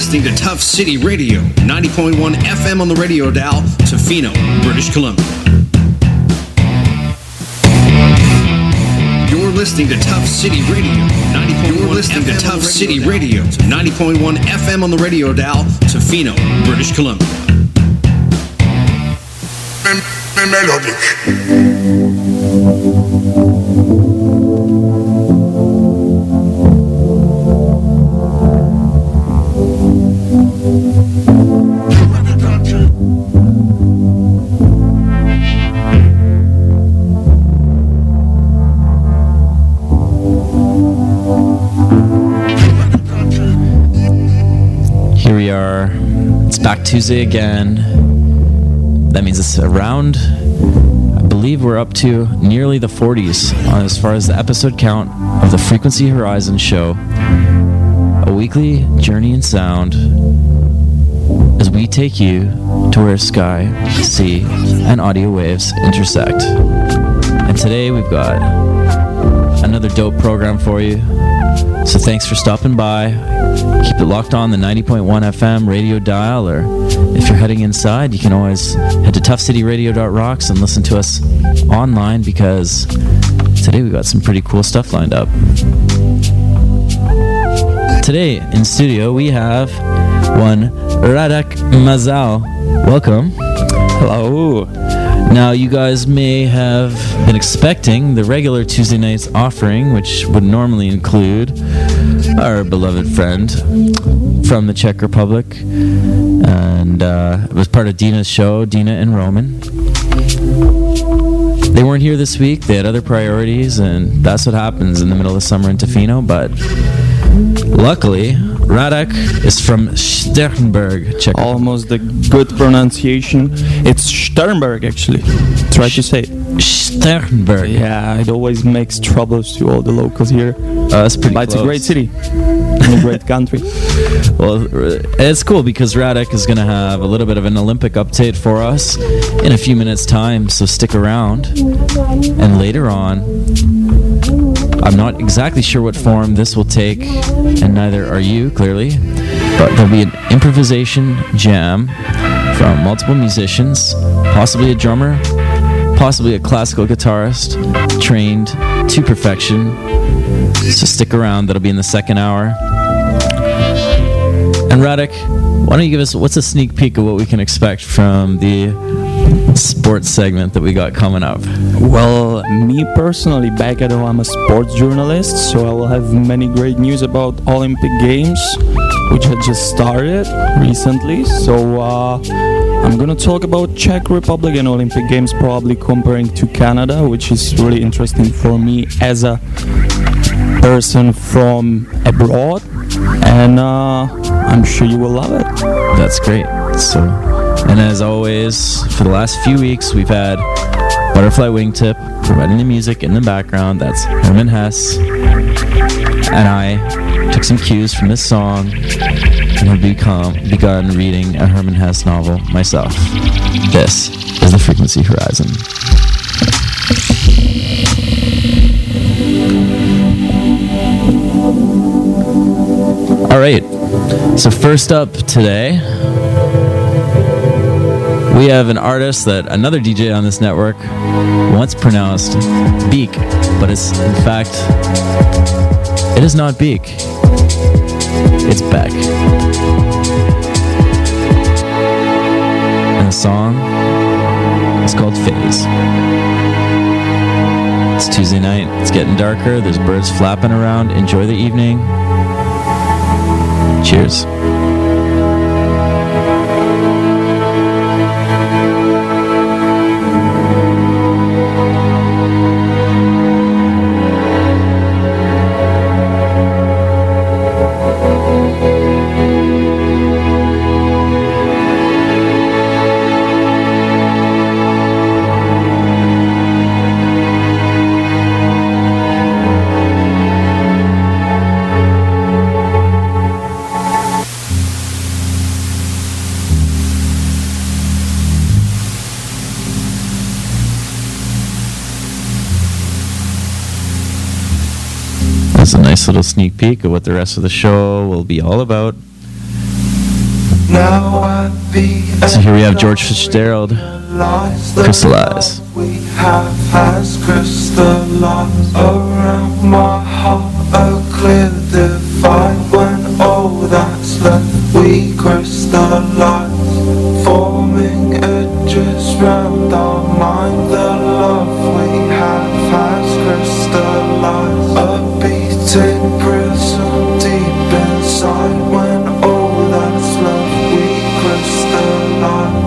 listening to Tough City Radio, 90.1 FM on the radio dial, Tofino, British Columbia. You're listening to Tough City Radio, 90.1 FM on the radio dial, Tofino, British Columbia. Melodic. Here we are, it's back Tuesday again. That means it's around, I believe we're up to nearly the 40s as far as the episode count of the Frequency Horizon Show, a weekly journey in sound as we take you to where sky, sea, and audio waves intersect. And today we've got another dope program for you. So thanks for stopping by. Keep it locked on the 90.1 FM radio dial, or if you're heading inside, you can always head to toughcityradio.rocks and listen to us online, because today we've got some pretty cool stuff lined up. Today in studio we have one Radek Mazal. Welcome. Hello. Now, you guys may have been expecting the regular Tuesday night's offering, which would normally include our beloved friend from the Czech Republic, and it was part of Dina's show, Dina and Roman. They weren't here this week, they had other priorities, and that's what happens in the middle of summer in Tofino, but luckily, Radek is from Sternberg, Czech Republic. Almost the good pronunciation. It's Sternberg, actually. Try to say it. Sternberg. Yeah, it always makes troubles to all the locals here. That's pretty close. But it's a great city. And a great country. Well, it's cool because Radek is going to have a little bit of an Olympic update for us in a few minutes' time, so stick around. And later on, I'm not exactly sure what form this will take, and neither are you, clearly, but there'll be an improvisation jam from multiple musicians, possibly a drummer, possibly a classical guitarist, trained to perfection. So stick around, that'll be in the second hour. And Radek, why don't you give us, what's a sneak peek of what we can expect from the sports segment that we got coming up? Well, me personally, back at home, I'm a sports journalist, so I will have many great news about Olympic Games, which had just started recently. So I'm gonna talk about Czech Republic and Olympic Games, probably comparing to Canada, which is really interesting for me as a person from abroad, and I'm sure you will love it. That's great. So, and as always, for the last few weeks, we've had Butterfly Wingtip providing the music in the background. That's Herman Hesse. And I took some cues from this song and have begun reading a Herman Hesse novel myself. This is the Frequency Horizon. All right. So first up today, we have an artist that another DJ on this network once pronounced Beek, but it's, in fact, it is not Beek. It's Beck. And the song is called Phase. It's Tuesday night, it's getting darker, there's birds flapping around. Enjoy the evening. Cheers. Little sneak peek of what the rest of the show will be all about. So here we have George Fitzgerald, Crystallize. We have has crystallized around my heart, a clear divide. When all that's left, we crystallize, forming edges round our mind. The love we have has crystallized, a beating prison deep inside. When all that's left, we crystallize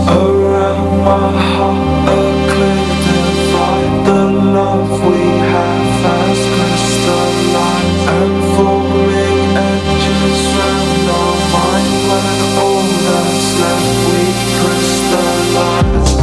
around my heart, a clear divide. The love we have has crystallized, and forming edges round our mind. When all that's left, we crystallize.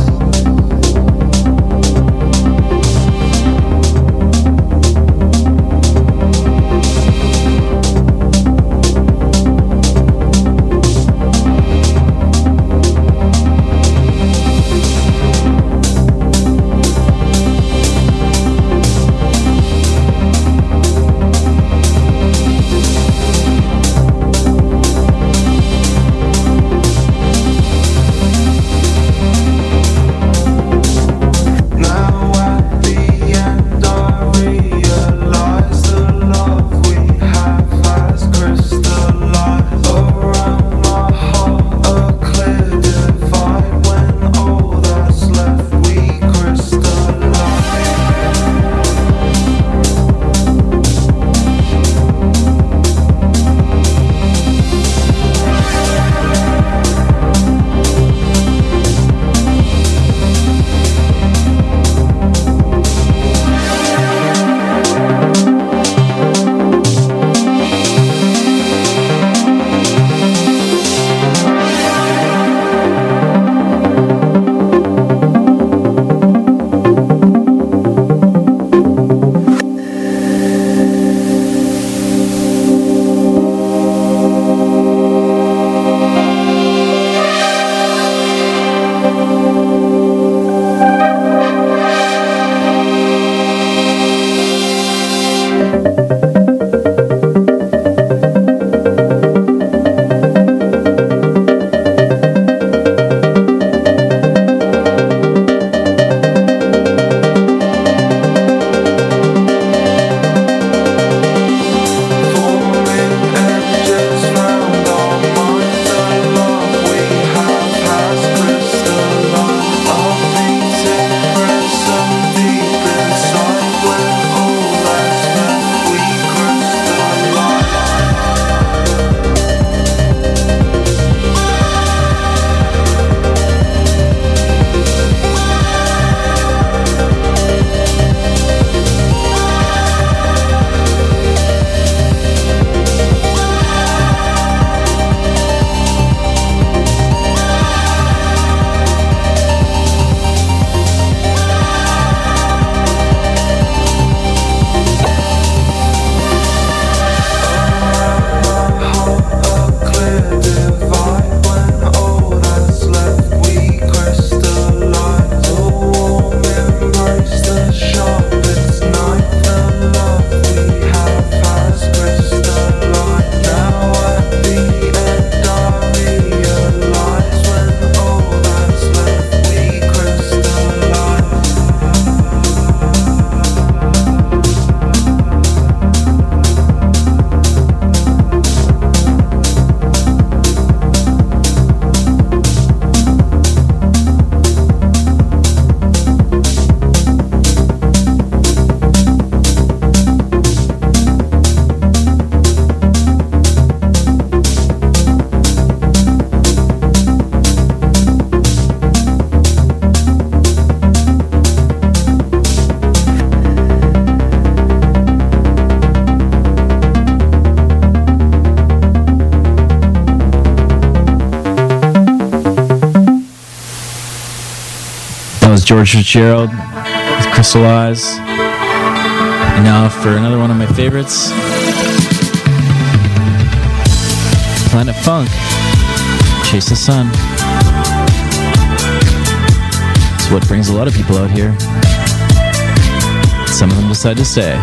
George Fitzgerald with Crystallize. And now for another one of my favorites, Planet Funk, Chase the Sun. It's what brings a lot of people out here. Some of them decide to stay.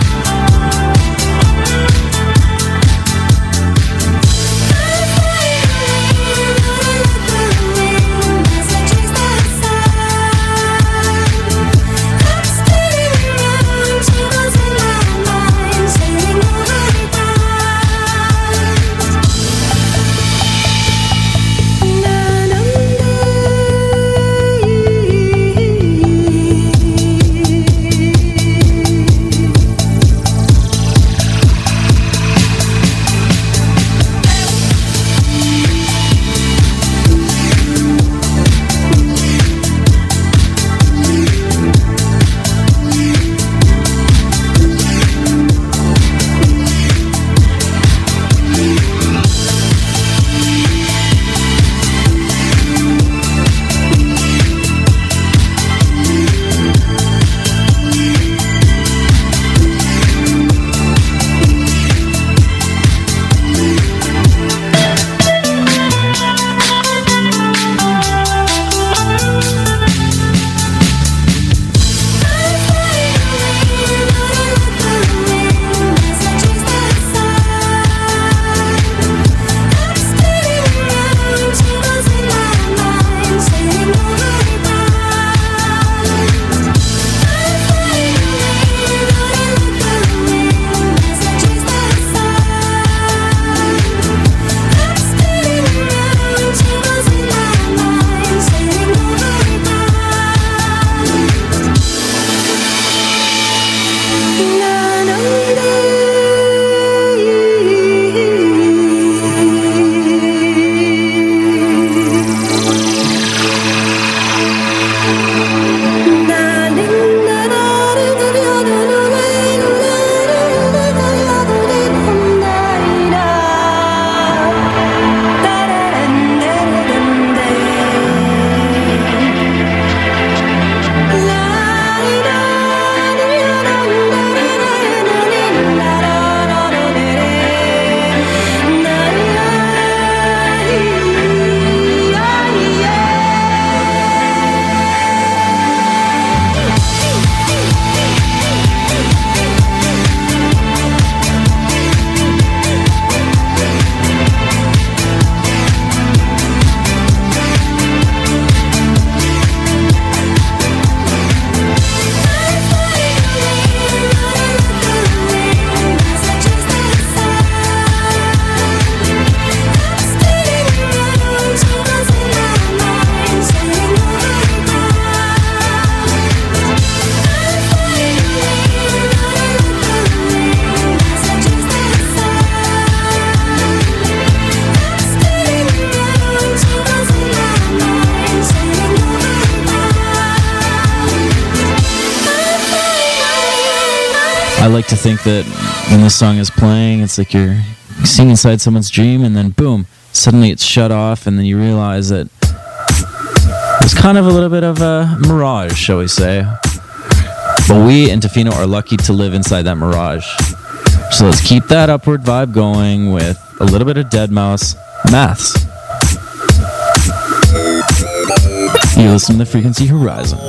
I like to think that when this song is playing, it's like you're seeing inside someone's dream, and then boom, suddenly it's shut off, and then you realize that it's kind of a little bit of a mirage, shall we say. But we in Tofino are lucky to live inside that mirage. So let's keep that upward vibe going with a little bit of Deadmau5 Maths. You listen to Frequency Horizon.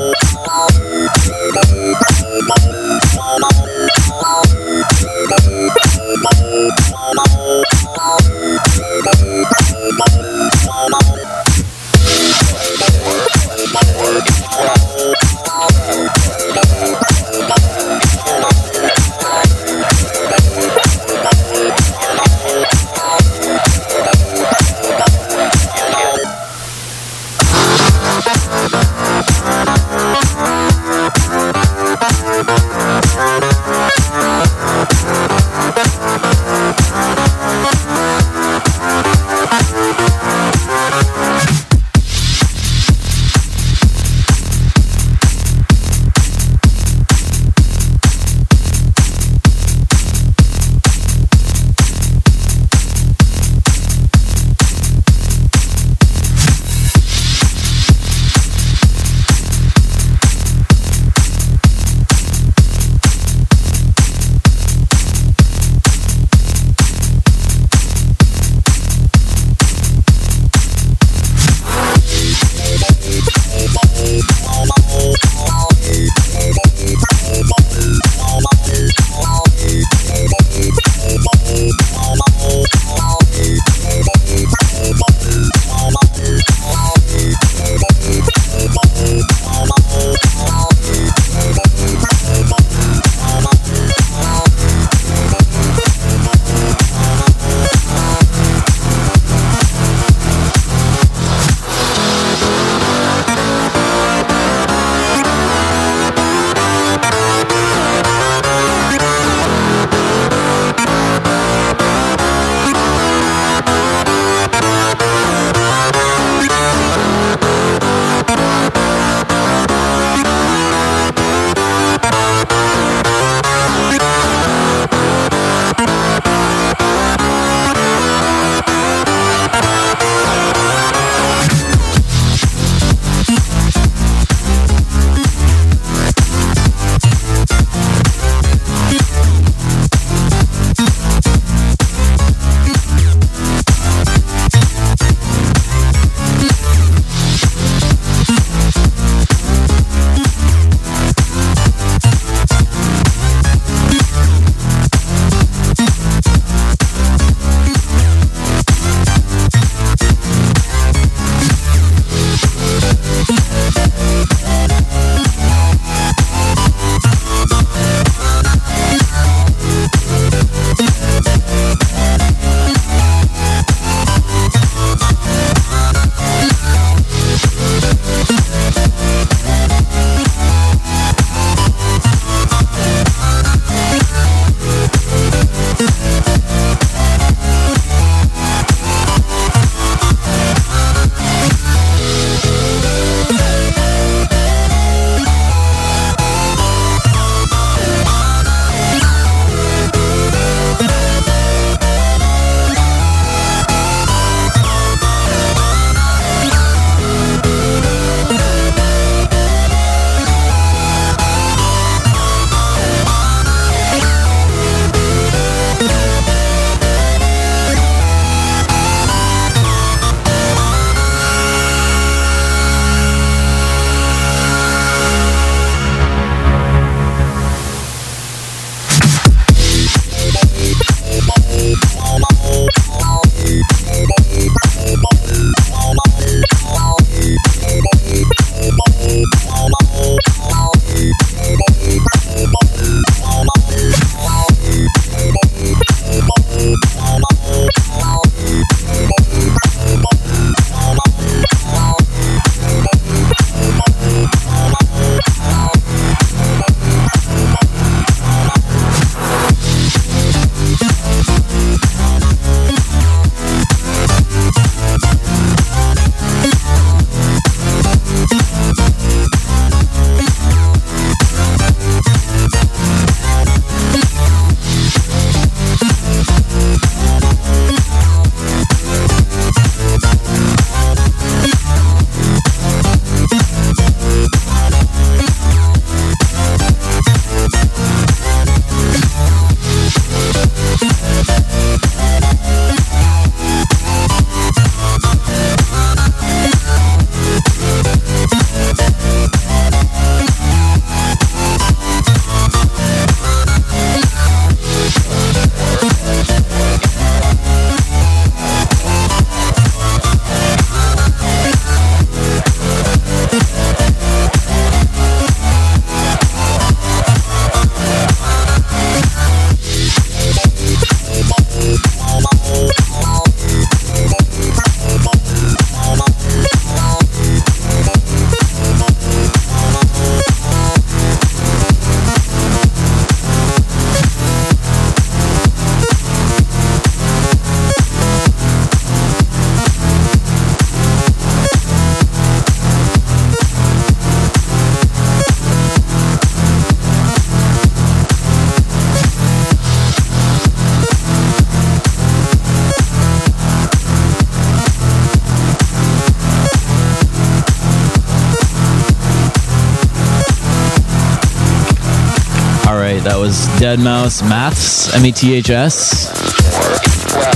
was Deadmau5 Maths, M-A-T-H-S,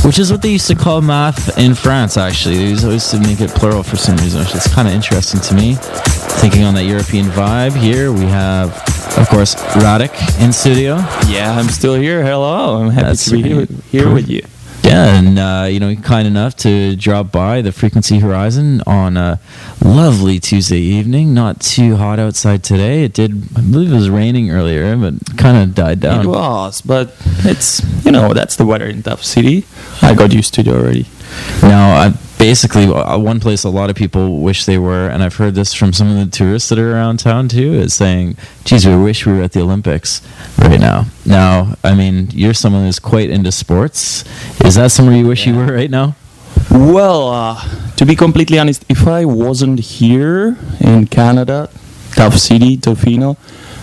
which is what they used to call math in France, actually. They used always to make it plural for some reason, which is kind of interesting to me. Taking on that European vibe here, we have, of course, Radek in studio. Yeah, I'm still here. Hello. I'm happy to be here with you. Yeah, and kind enough to drop by the Frequency Horizon on a lovely Tuesday evening. Not too hot outside today. It did, I believe it was raining earlier, but kind of died down. It was, but it's, that's the weather in Tough City. I got used to it already. Now, basically, one place a lot of people wish they were, and I've heard this from some of the tourists that are around town too, is saying, geez, we wish we were at the Olympics right now. Now, I mean, you're someone who's quite into sports. Is that somewhere you wish you were right now? Well, to be completely honest, if I wasn't here in Canada, Tough City, Tofino,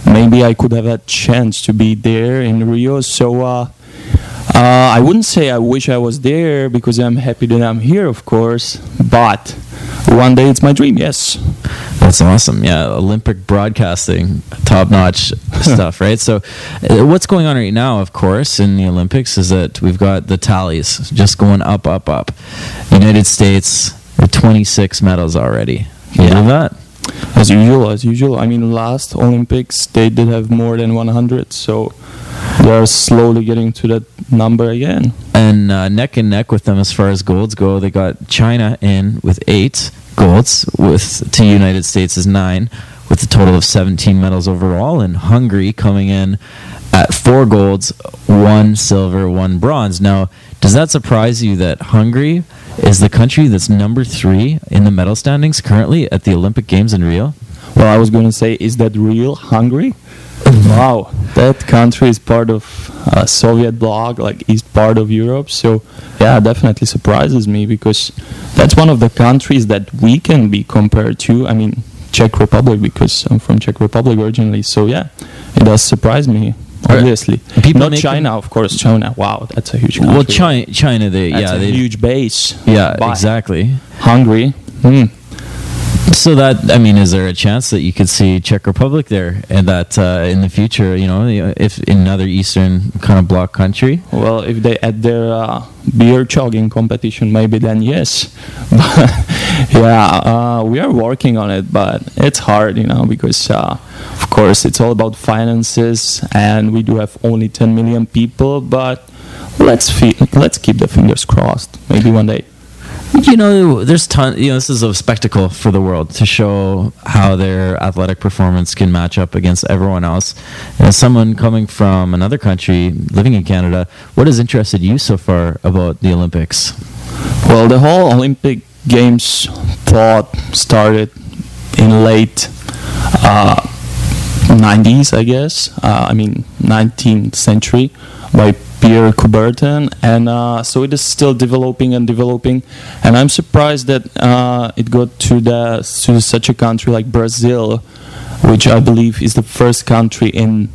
maybe I could have a chance to be there in Rio. So, I wouldn't say I wish I was there, because I'm happy that I'm here, of course, but one day it's my dream, yes. That's awesome, yeah, Olympic broadcasting, top-notch stuff, right? So what's going on right now, of course, in the Olympics is that we've got the tallies just going up, up, up. United States with 26 medals already. You know that? As usual. I mean, last Olympics, they did have more than 100, so they're slowly getting to that number again. And neck with them as far as golds go. They got China in with 8 golds, with to United States is 9, with a total of 17 medals overall, and Hungary coming in at 4 golds, 1 silver, 1 bronze. Now, does that surprise you that Hungary is the country that's number 3 in the medal standings currently at the Olympic Games in Rio? Well, I was going to say, is that real Hungary? Wow, that country is part of Soviet bloc, is part of Europe. So, yeah, definitely surprises me, because that's one of the countries that we can be compared to. I mean, Czech Republic, because I'm from Czech Republic originally. So, yeah, it does surprise me. Obviously. Not China, of course. China, wow, that's a huge country. Well, China, that's a huge base. Yeah, exactly. Hungary. Mm. So that, I mean, is there a chance that you could see Czech Republic there, and that in the future, if in another Eastern kind of bloc country? Well, if they add their beer chugging competition, maybe then yes. But yeah, we are working on it, but it's hard, because of course it's all about finances, and we do have only 10 million people. But let's keep the fingers crossed. Maybe one day. There's ton. This is a spectacle for the world to show how their athletic performance can match up against everyone else. As someone coming from another country, living in Canada, what has interested you so far about the Olympics? Well, the whole Olympic Games thought started in late 90s, I guess. 19th century, by Pierre Coubertin, and so it is still developing, and I'm surprised that it got to such a country like Brazil, which I believe is the first country in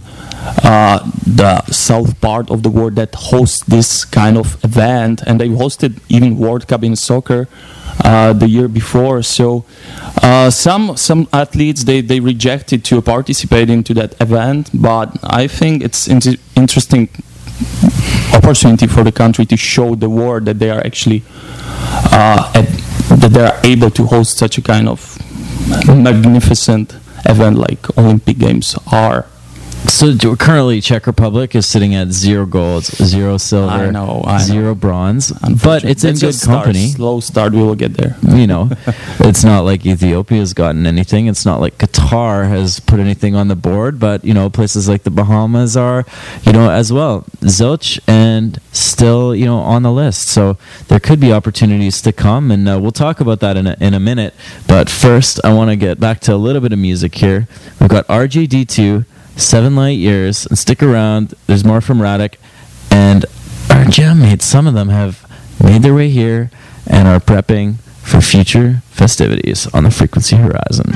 the south part of the world that hosts this kind of event, and they hosted even World Cup in soccer the year before. So some athletes they rejected to participate into that event, but I think it's interesting opportunity for the country to show the world that they are actually that they are able to host such a kind of magnificent event like Olympic Games are. So currently, Czech Republic is sitting at 0 golds, 0 silver, zero bronze. But it's in good company. Slow start, we will get there. It's not like Ethiopia's gotten anything. It's not like Qatar has put anything on the board. But places like the Bahamas are, as well. Zilch, and still, on the list. So there could be opportunities to come, and we'll talk about that in a minute. But first, I want to get back to a little bit of music here. We've got RJD2. 7 Light Years, and stick around, there's more from Radek, and our jam mates, some of them have made their way here and are prepping for future festivities on the Frequency Horizon.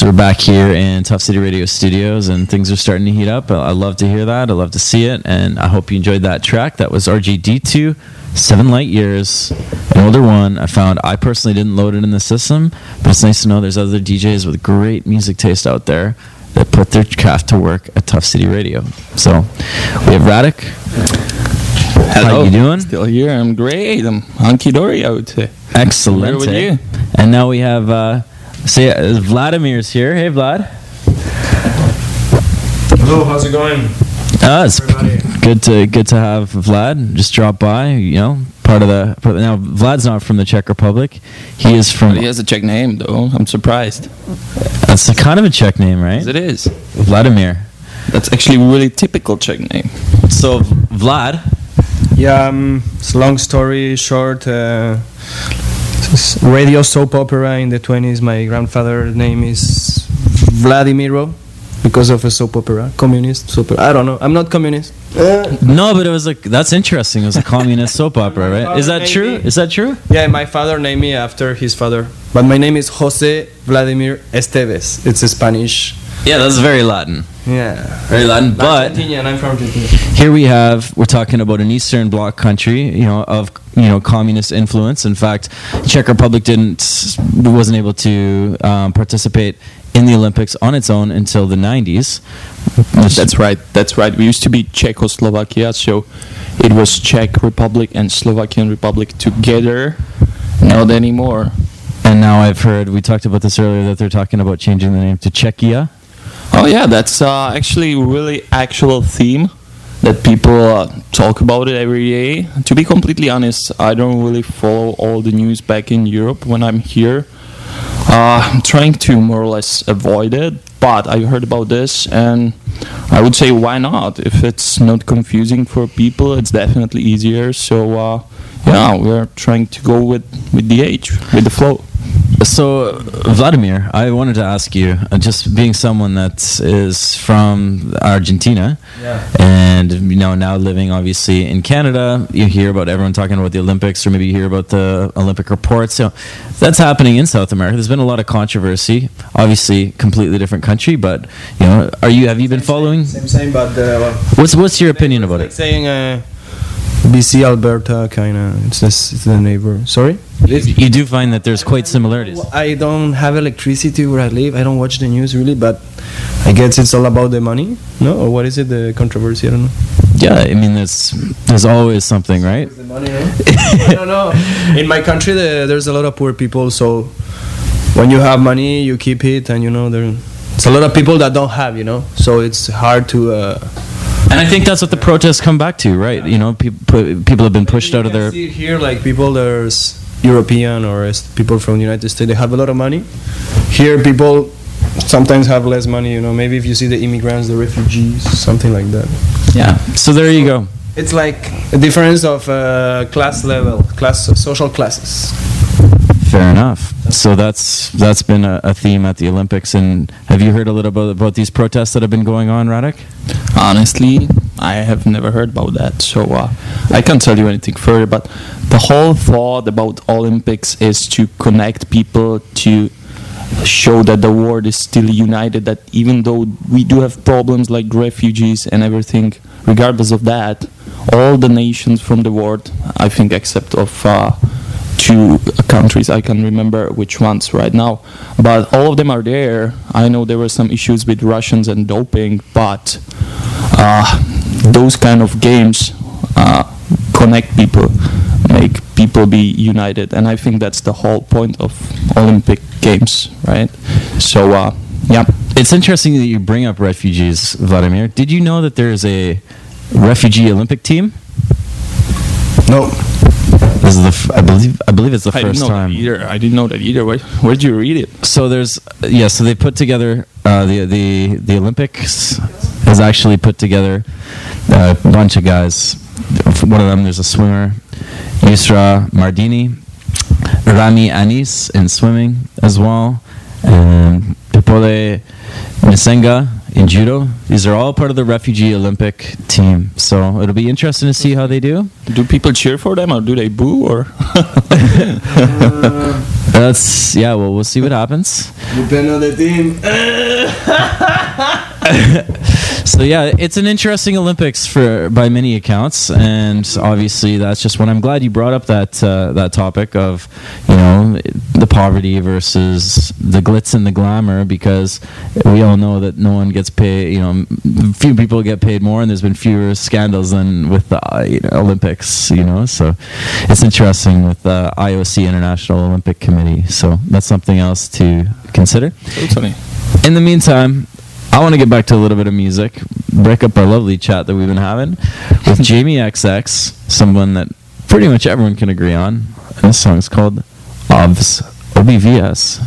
So we're back here in Tough City Radio Studios, and things are starting to heat up. I love to hear that. I love to see it, and I hope you enjoyed that track. That was RJD2, 7 Light Years, an older one. I found I personally didn't load it in the system, but it's nice to know there's other DJs with great music taste out there that put their craft to work at Tough City Radio. So we have Radek. Hello. How you doing? Still here. I'm great. I'm hunky-dory, I would say. Excellent. Where with you? And now we have... Vladimir's here. Hey, Vlad. Hello, how's it going? It's good to have Vlad. Just drop by, you know, part of the. Now, Vlad's not from the Czech Republic. He is from... He has a Czech name, though. I'm surprised. That's a kind of a Czech name, right? Yes, it is. Vladimir. That's actually a really typical Czech name. So, Vlad. Yeah, it's a long story short. Radio soap opera in the 1920s. My grandfather's name is Vladimiro because of a soap opera, communist soap opera. I don't know. I'm not communist. No, but it was like, that's interesting. It was a communist soap opera, right? Is that true? Yeah, my father named me after his father. But my name is Jose Vladimir Esteves. It's a Spanish. Yeah, that's very Latin. Yeah. Very Latin, but... Argentina, and I'm from Argentina. Here we have, we're talking about an Eastern Bloc country, you know, of, you know, communist influence. In fact, Czech Republic wasn't able to participate in the Olympics on its own until the 90s. That's right. We used to be Czechoslovakia, so it was Czech Republic and Slovakian Republic together. Not anymore. And now I've heard, we talked about this earlier, that they're talking about changing the name to Czechia. Oh yeah, that's actually a really actual theme that people talk about it every day. To be completely honest, I don't really follow all the news back in Europe when I'm here. I'm trying to more or less avoid it, but I heard about this and I would say why not? If it's not confusing for people, it's definitely easier. So we're trying to go with the flow. So, Vladimir, I wanted to ask you, just being someone that is from Argentina, and you know, now living obviously in Canada, you hear about everyone talking about the Olympics, or maybe you hear about the Olympic reports. So, that's happening in South America. There's been a lot of controversy. Obviously, completely different country, but you know, have you been following? Same, but what's your opinion about it? Saying BC, Alberta, kind of. It's the neighbor. Sorry? You do find that there's quite similarities. I don't have electricity where I live. I don't watch the news really, but I guess it's all about the money, no? Or what is it, the controversy? I don't know. Yeah, I mean, there's always something, right? The money, eh? I don't know. In my country, there's a lot of poor people, so when you have money, you keep it, and you know, there's a lot of people that don't have, you know? So it's hard to... And I think that's what the protests come back to, right? You know, people have been pushed out of their... See here, like, people, there's European or people from the United States, they have a lot of money. Here, people sometimes have less money, you know. Maybe if you see the immigrants, the refugees, something like that. Yeah, so there you go. It's like a difference of class level, social classes. Fair enough. So that's been a theme at the Olympics. And have you heard a little bit about these protests that have been going on, Radek? Honestly, I have never heard about that. So I can't tell you anything further. But the whole thought about Olympics is to connect people, to show that the world is still united, that even though we do have problems like refugees and everything, regardless of that, all the nations from the world, I think except of... two countries, I can remember which ones right now, but all of them are there. I know there were some issues with Russians and doping, but those kind of games connect people, make people be united, and I think that's the whole point of Olympic Games, right? So, it's interesting that you bring up refugees, Vladimir. Did you know that there is a refugee Olympic team? No. This is I believe it's the first time. I didn't know that either. Where did you read it? So so they put together the Olympics has actually put together a bunch of guys. One of them, there's a swimmer, Yusra Mardini, Rami Anis in swimming as well, and Pipole Nsenga in judo. These are all part of the refugee Olympic team, so it'll be interesting to see how they do. Do people cheer for them, or do they boo? Or that's yeah. Well, we'll see what happens. You've been on the team. So yeah, it's an interesting Olympics by many accounts, and obviously that's just one. I'm glad you brought up that topic of, you know, the poverty versus the glitz and the glamour, because we all know that no one gets paid. You know, few people get paid more, and there's been fewer scandals than with the Olympics. You know, so it's interesting with the IOC, International Olympic Committee. So that's something else to consider. Totally. In the meantime, I want to get back to a little bit of music, break up our lovely chat that we've been having with Jamie XX, someone that pretty much everyone can agree on. And this song is called OBVS. OBVS.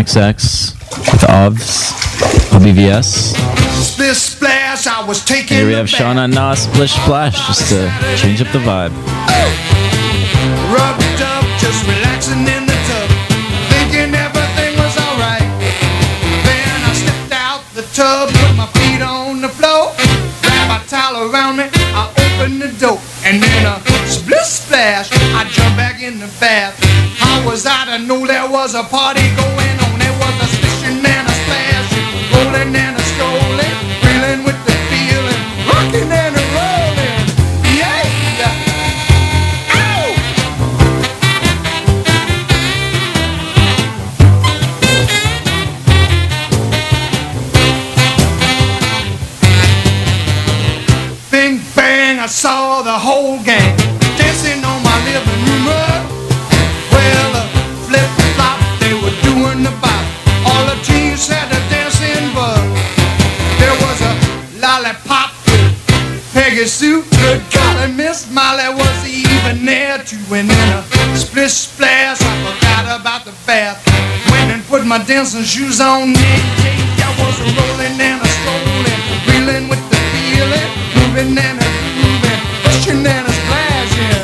XX with OBVS. Splish splash, I was taking. Here we have Shauna Nas, Splish Splash, just to change up the vibe. Rubbed up, just relaxing in the tub. tub, put my feet on the floor, grab a towel around me, I open the door, and then a splish splash, I jump back in the bath. How was I to know there was a party going on? There was a splishing and a splashing, rolling and a strolling, reeling with the feeling, rocking and a rolling. Yeah! Ow! Bing bang, I saw the whole gang dancing on my living room rug. Well, the flip-flop, they were doing the bop. All the teens had a dancing bug. There was a lollipop with Peggy Sue. Good golly, Miss Molly, was he even there too? And then a splish-splash, I forgot about the bath. Went and put my dancing shoes on. Yeah, I was rolling and a-strolling, reeling with the feeling, moving and a-grooving, pushing and a-splashing.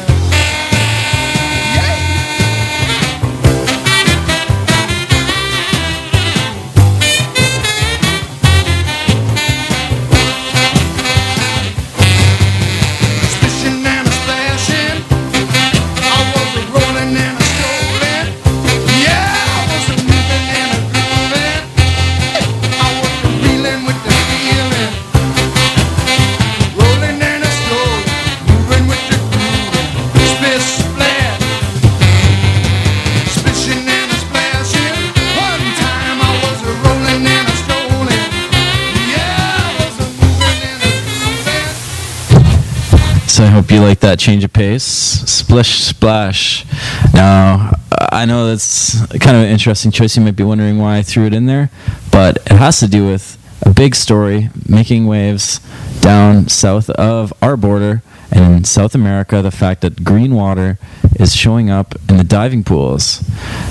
So I hope you like that change of pace. Splish splash. Now, I know that's kind of an interesting choice. You might be wondering why I threw it in there, but it has to do with a big story making waves down south of our border and in South America, the fact that green water is showing up in the diving pools.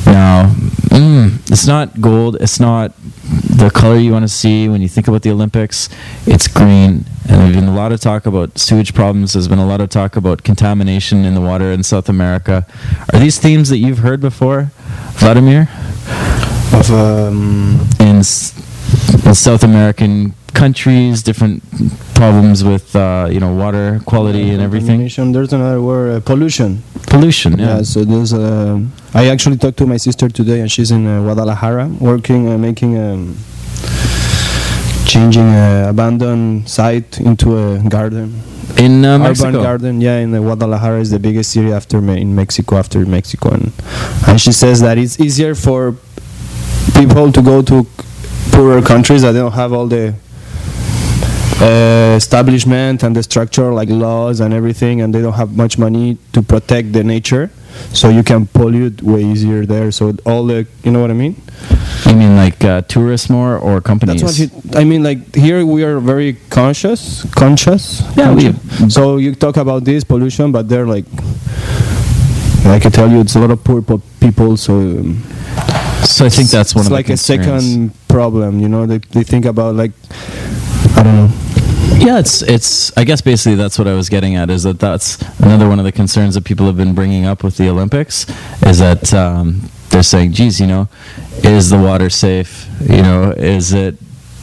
Now, it's not gold, it's not the color you want to see when you think about the Olympics, it's green. And there's been a lot of talk about sewage problems. There's been a lot of talk about contamination in the water in South America. Are these themes that you've heard before, Vladimir? Of in South American countries, different problems with water quality and everything. There's another word, pollution. Pollution, yeah. So there's I actually talked to my sister today, and she's in Guadalajara working, making changing an abandoned site into a garden. In Mexico? Urban garden, yeah, in Guadalajara is the biggest city after Mexico. And she says that it's easier for people to go to poorer countries that don't have all the establishment and the structure, like laws and everything, and they don't have much money to protect the nature. So you can pollute way easier there. So all the, you know what I mean? You mean like tourists more or companies? That's what I mean. Like here we are very conscious. Yeah, we. So you talk about this pollution, but they're like I tell you, it's a lot of poor people. So I think that's one of the concerns. It's like a second problem. You know, they think about like, I don't know. Yeah, I guess basically that's what I was getting at, is that that's another one of the concerns that people have been bringing up with the Olympics, is that they're saying, geez, is the water safe? Is it,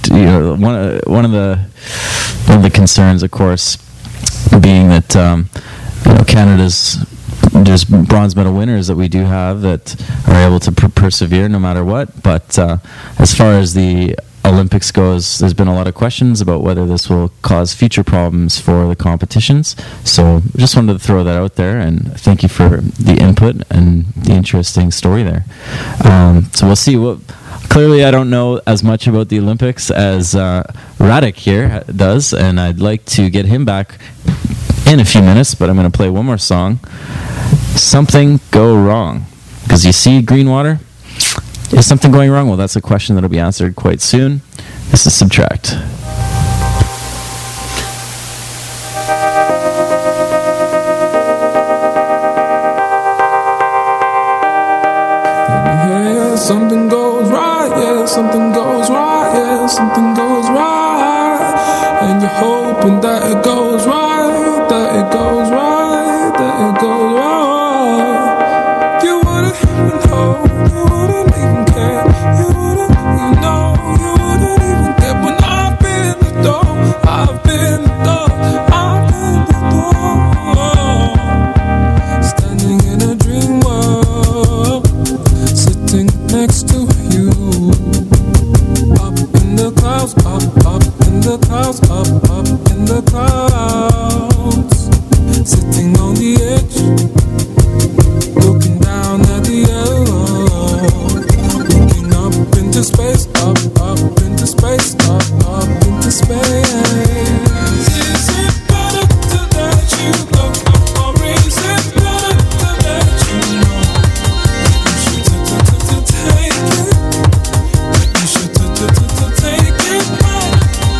one of the concerns, of course, being that, Canada's just bronze medal winners that we do have that are able to persevere no matter what. But as far as the Olympics goes, there's been a lot of questions about whether this will cause future problems for the competitions. So just wanted to throw that out there, and thank you for the input and the interesting story there. So we'll see. Clearly I don't know as much about the Olympics as Radek here does, and I'd like to get him back in a few minutes, but I'm going to play one more song. Something Go Wrong. Because you see green water? Is something going wrong? Well, that's a question that'll be answered quite soon. This is Subtract. Yeah, something goes right, yeah, something goes right, yeah, something goes right. And you're hoping that it goes right, that it goes right, that it goes right. You wouldn't even hope, you wouldn't even care. You wouldn't even know, you wouldn't even get one. clouds, up in the clouds, sitting on the edge, looking down at the earth, looking up into space, up into space, up into space. Is it better to let you go, or is it better to let you know? You should take it, you should take it back.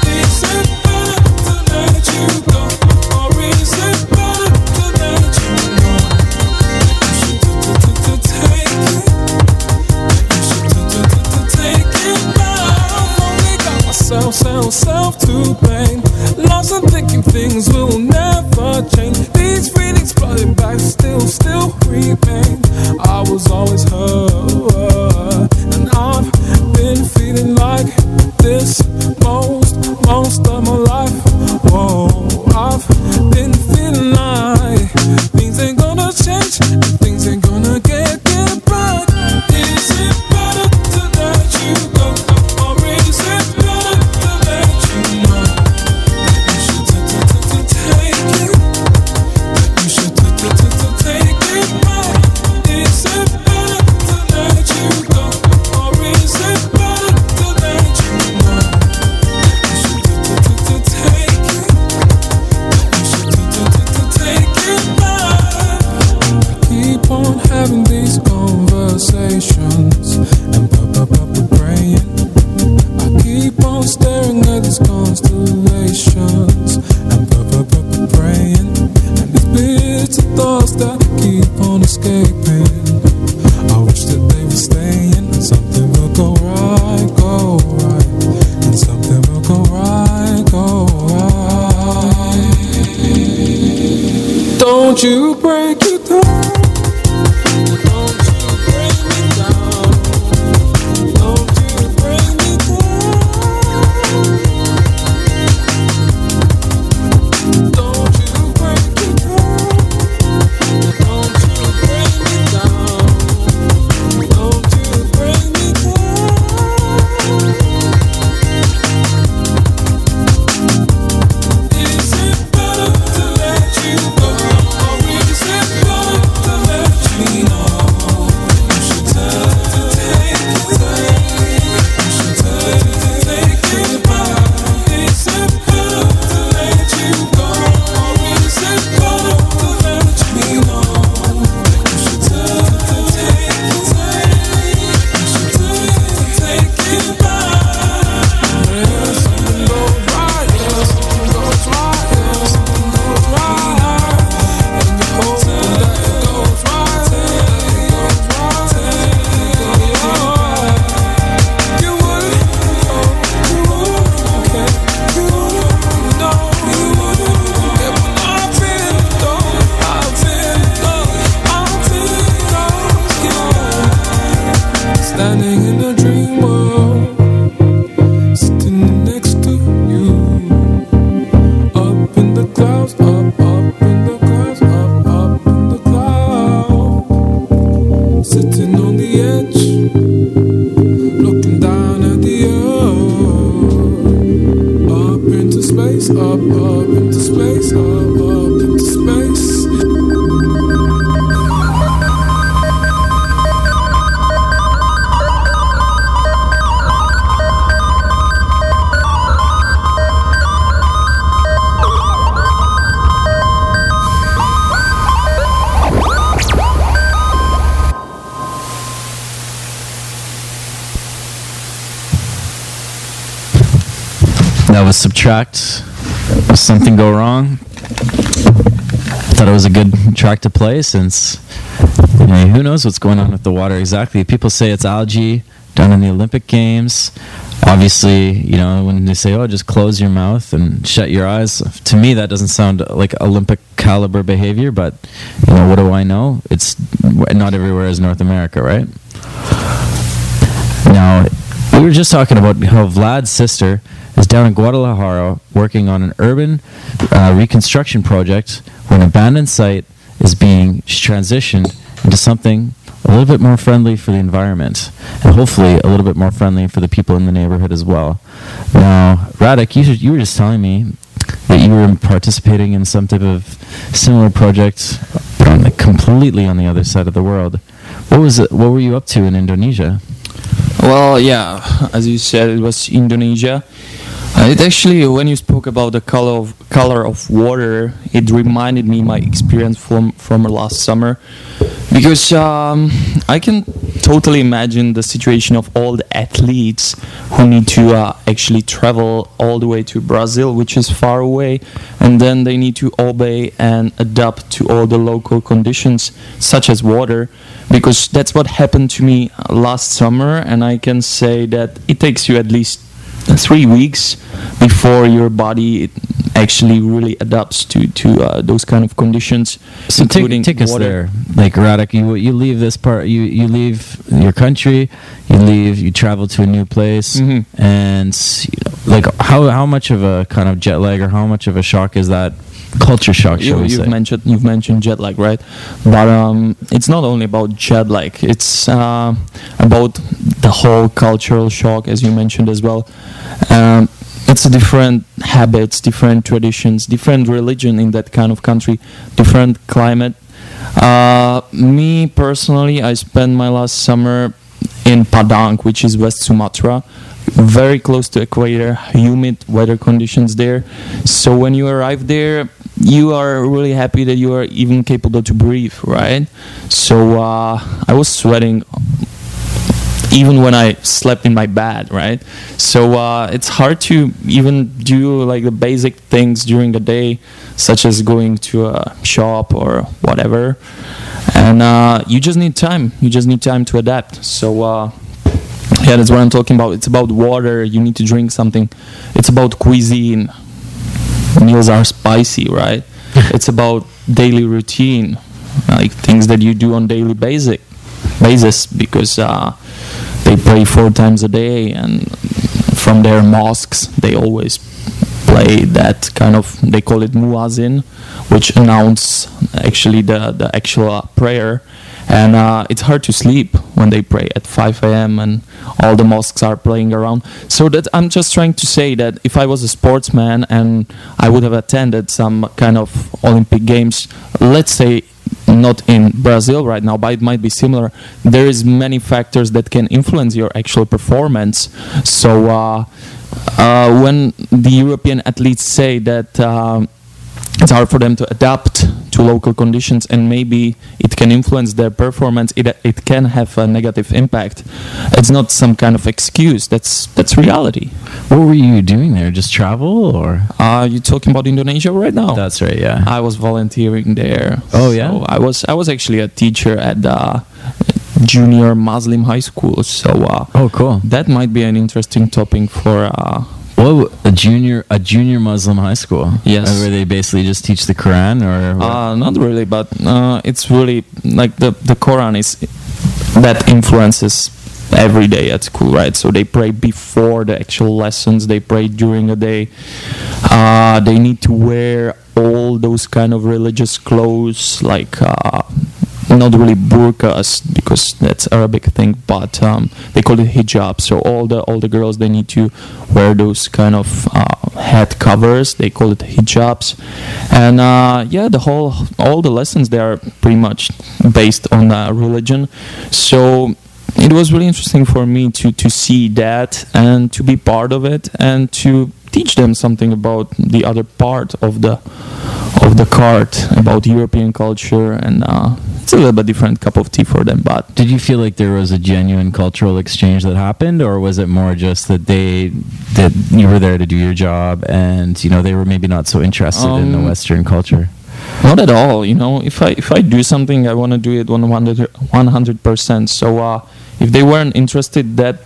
Is it better to let you go, or is it better to let you know? You should take it, you should take it back. I've only got myself to blame. Lost and thinking things will never change. These feelings flooding back still creeping. I was always her, and I've been feeling like this most of my life. Whoa, I've been feeling like things ain't gonna change, and things ain't gonna get back. Is it better to let you go, or is it better to let you know? You should take it, you should take it back. Is it better to let you go, or is it better to let you know? You should take it, you should take it back. Keep on having these conversations and praying. I keep on staring at these constellations and praying, and these bitter thoughts that keep on escaping. I wish that they were staying. Something will go right, and something will go right. Don't you break it down. Subtract. Does something go wrong? Thought it was a good track to play since, you know, who knows what's going on with the water exactly. People say it's algae done in the Olympic Games. Obviously, you know, when they say, oh, just close your mouth and shut your eyes, to me that doesn't sound like Olympic caliber behavior, but, you know, what do I know? It's not everywhere is North America, right? Now, we were just talking about how Vlad's sister is down in Guadalajara working on an urban reconstruction project where an abandoned site is being transitioned into something a little bit more friendly for the environment, and hopefully a little bit more friendly for the people in the neighborhood as well. Now, Radek, you were just telling me that you were participating in some type of similar project completely on the other side of the world. What were you up to in Indonesia? Well, yeah, as you said, it was Indonesia. It actually, when you spoke about the color of water, it reminded me my experience from last summer, because I can totally imagine the situation of all the athletes who need to actually travel all the way to Brazil, which is far away, and then they need to obey and adapt to all the local conditions, such as water, because that's what happened to me last summer, and I can say that it takes you at least 3 weeks before your body actually really adapts to those kind of conditions. So take us there, like Radek. You leave this part. You leave your country. You travel to a new place, mm-hmm. and how much of a kind of jet lag or how much of a shock is that? Culture shock, shall we say? You've mentioned jet lag, right? But it's not only about jet lag. It's about the whole cultural shock, as you mentioned as well. It's different habits, different traditions, different religion in that kind of country, different climate. Me personally, I spent my last summer in Padang, which is West Sumatra. Very close to equator, humid weather conditions there. So when you arrive there, you are really happy that you are even capable to breathe, right? So I was sweating even when I slept in my bed, right? So it's hard to even do the basic things during the day, such as going to a shop or whatever. And you just need time. You just need time to adapt. So yeah, that's what I'm talking about. It's about water. You need to drink something. It's about cuisine. Meals are spicy, right? It's about daily routine, like things that you do on daily basis, because they pray 4 times a day, and from their mosques they always play that kind of, they call it muazzin, which announce actually the actual prayer. And it's hard to sleep when they pray at 5 a.m. and all the mosques are playing around. So that I'm just trying to say that if I was a sportsman and I would have attended some kind of Olympic Games, let's say not in Brazil right now, but it might be similar, there is many factors that can influence your actual performance. So when the European athletes say that it's hard for them to adapt to local conditions, and maybe it can influence their performance, it can have a negative impact. It's not some kind of excuse. That's reality. What were you doing there? Just travel, or are you talking about Indonesia right now? That's right. Yeah, I was volunteering there. Oh yeah, so I was actually a teacher at the junior Muslim high school. So oh cool. That might be an interesting topic for. A junior Muslim high school. Yes, where they basically just teach the Quran, or what? Not really, but it's really like the Quran is that influences every day at school, right? So they pray before the actual lessons. They pray during the day. They need to wear all those kind of religious clothes, like. Not really burqas, because that's Arabic thing, but they call it hijab. So all the girls, they need to wear those kind of head covers. They call it hijabs, and yeah, all the lessons, they are pretty much based on religion. So it was really interesting for me to see that and to be part of it and to teach them something about the other part of the cart, about European culture, and it's a little bit different cup of tea for them. But did you feel like there was a genuine cultural exchange that happened, or was it more just that you were there to do your job, and they were maybe not so interested in the Western culture? Not at all. If I do something, I want to do it 100%. So if they weren't interested, that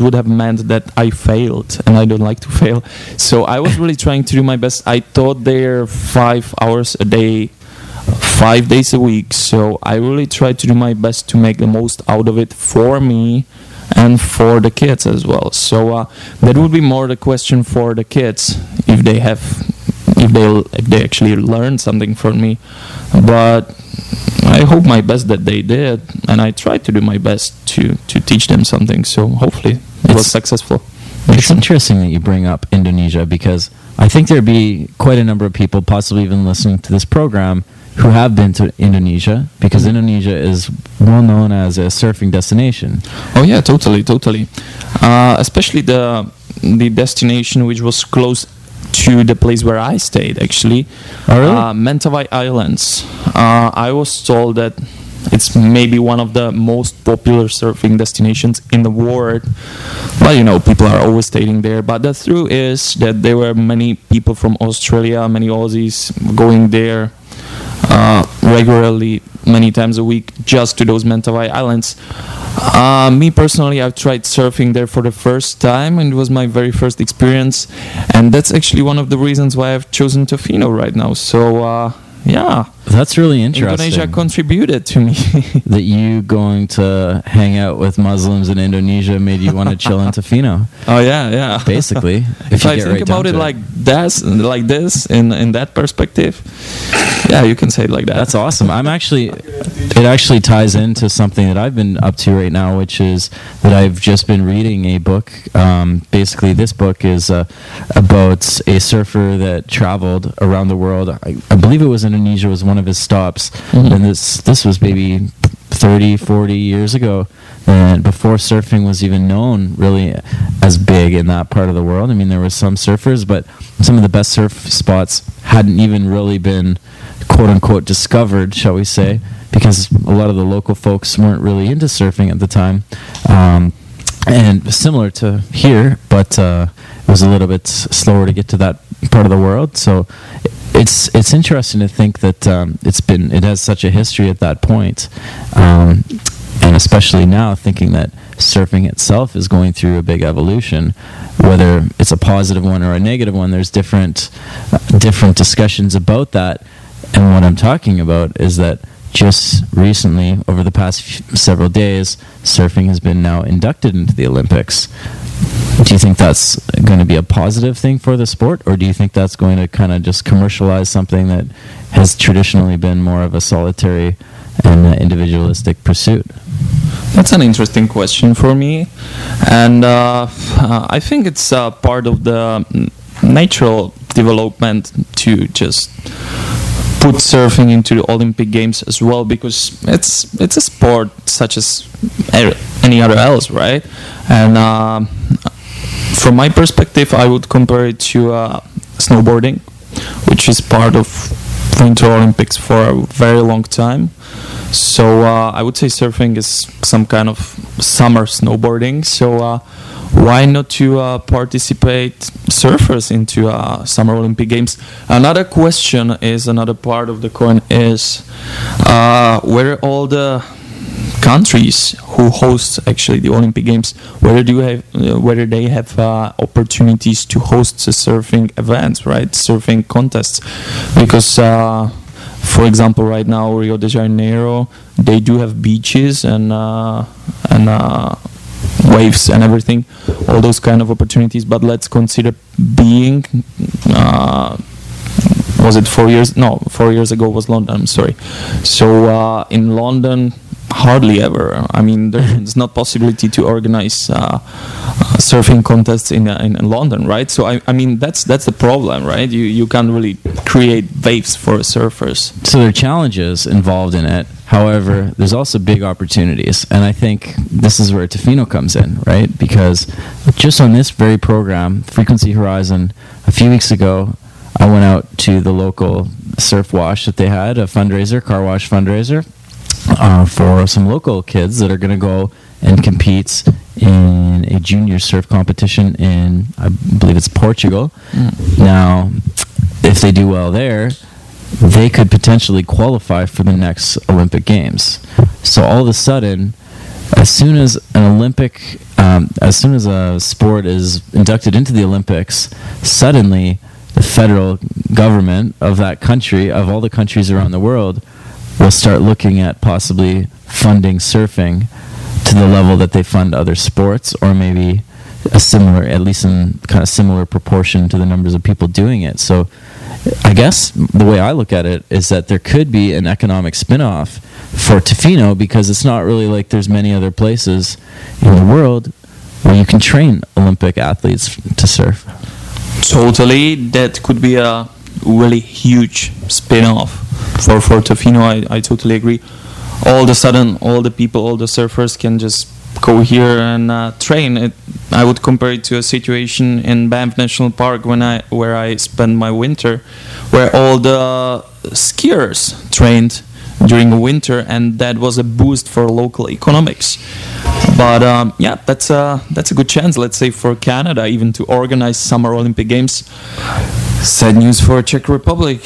would have meant that I failed, and I don't like to fail. So I was really trying to do my best. I taught there 5 hours a day, 5 days a week. So I really tried to do my best to make the most out of it for me and for the kids as well. So that would be more the question for the kids, if they actually learn something from me. But I hope my best that they did, and I tried to do my best to teach them something, so hopefully it was successful. It's interesting that you bring up Indonesia, because I think there'd be quite a number of people, possibly even listening to this program, who have been to Indonesia, because Indonesia is well known as a surfing destination. Oh yeah, totally, totally. Especially the destination which was close to the place where I stayed, actually. Oh, really? Mentawai Islands. I was told that it's maybe one of the most popular surfing destinations in the world. But, you know, people are always staying there. But the truth is that there were many people from Australia, many Aussies going there regularly, many times a week, just to those Mentawai Islands. Me personally, I've tried surfing there for the first time, and it was my very first experience. And that's actually one of the reasons why I've chosen Tofino right now. So, yeah. That's really interesting. Indonesia contributed to me. That you going to hang out with Muslims in Indonesia made you want to chill in Tofino. Oh, yeah, yeah. Basically. If I think about it like this, in that perspective, yeah, you can say it like that. That's awesome. It actually ties into something that I've been up to right now, which is that I've just been reading a book. Basically, this book is about a surfer that traveled around the world. I believe it was Indonesia was one of his stops, mm-hmm. and this was maybe 30-40 years ago, and before surfing was even known really as big in that part of the world. I mean, there were some surfers, but some of the best surf spots hadn't even really been quote-unquote discovered, shall we say, because a lot of the local folks weren't really into surfing at the time, and similar to here, but it was a little bit slower to get to that part of the world. So it's interesting to think that it has such a history at that point, and especially now thinking that surfing itself is going through a big evolution, whether it's a positive one or a negative one. There's different discussions about that, and what I'm talking about is that just recently, over the past several days, surfing has been now inducted into the Olympics. Do you think that's going to be a positive thing for the sport, or do you think that's going to kind of just commercialize something that has traditionally been more of a solitary and individualistic pursuit? That's an interesting question for me, and I think it's part of the natural development to just put surfing into the Olympic Games as well, because it's a sport such as any other else, right? And from my perspective, I would compare it to snowboarding, which is part of Winter Olympics for a very long time. So I would say surfing is some kind of summer snowboarding. So why not to participate surfers into Summer Olympic Games? Another question is, another part of the coin is where all the countries who host actually the Olympic Games, whether they have opportunities to host the surfing events, right? Surfing contests, because for example, right now Rio de Janeiro, they do have beaches and waves and everything, all those kind of opportunities. But let's consider being 4 years ago was London, I'm sorry. So in London, hardly ever. I mean, there's not possibility to organize surfing contests in London, right? So I mean, that's the problem, right? You can't really create waves for surfers. So there are challenges involved in it. However, there's also big opportunities, and I think this is where Tofino comes in, right? Because just on this very program, Frequency Horizon, a few weeks ago, I went out to the local surf wash that they had, a fundraiser, car wash fundraiser, for some local kids that are going to go and compete in a junior surf competition in, I believe it's Portugal. Mm. Now, if they do well there, they could potentially qualify for the next Olympic Games. So all of a sudden, as soon as a sport is inducted into the Olympics, suddenly the federal government of that country, of all the countries around the world, will start looking at possibly funding surfing to the level that they fund other sports, or maybe at least in kind of similar proportion to the numbers of people doing it. So I guess the way I look at it is that there could be an economic spin-off for Tofino, because it's not really like there's many other places in the world where you can train Olympic athletes to surf. Totally, that could be a really huge spin-off for Tofino. I totally agree. All of a sudden, all the people, all the surfers can just go here and train. I would compare it to a situation in Banff National Park where I spent my winter, where all the skiers trained during the winter, and that was a boost for local economics. But yeah, that's a good chance, let's say, for Canada even to organize Summer Olympic Games. Sad news for Czech Republic,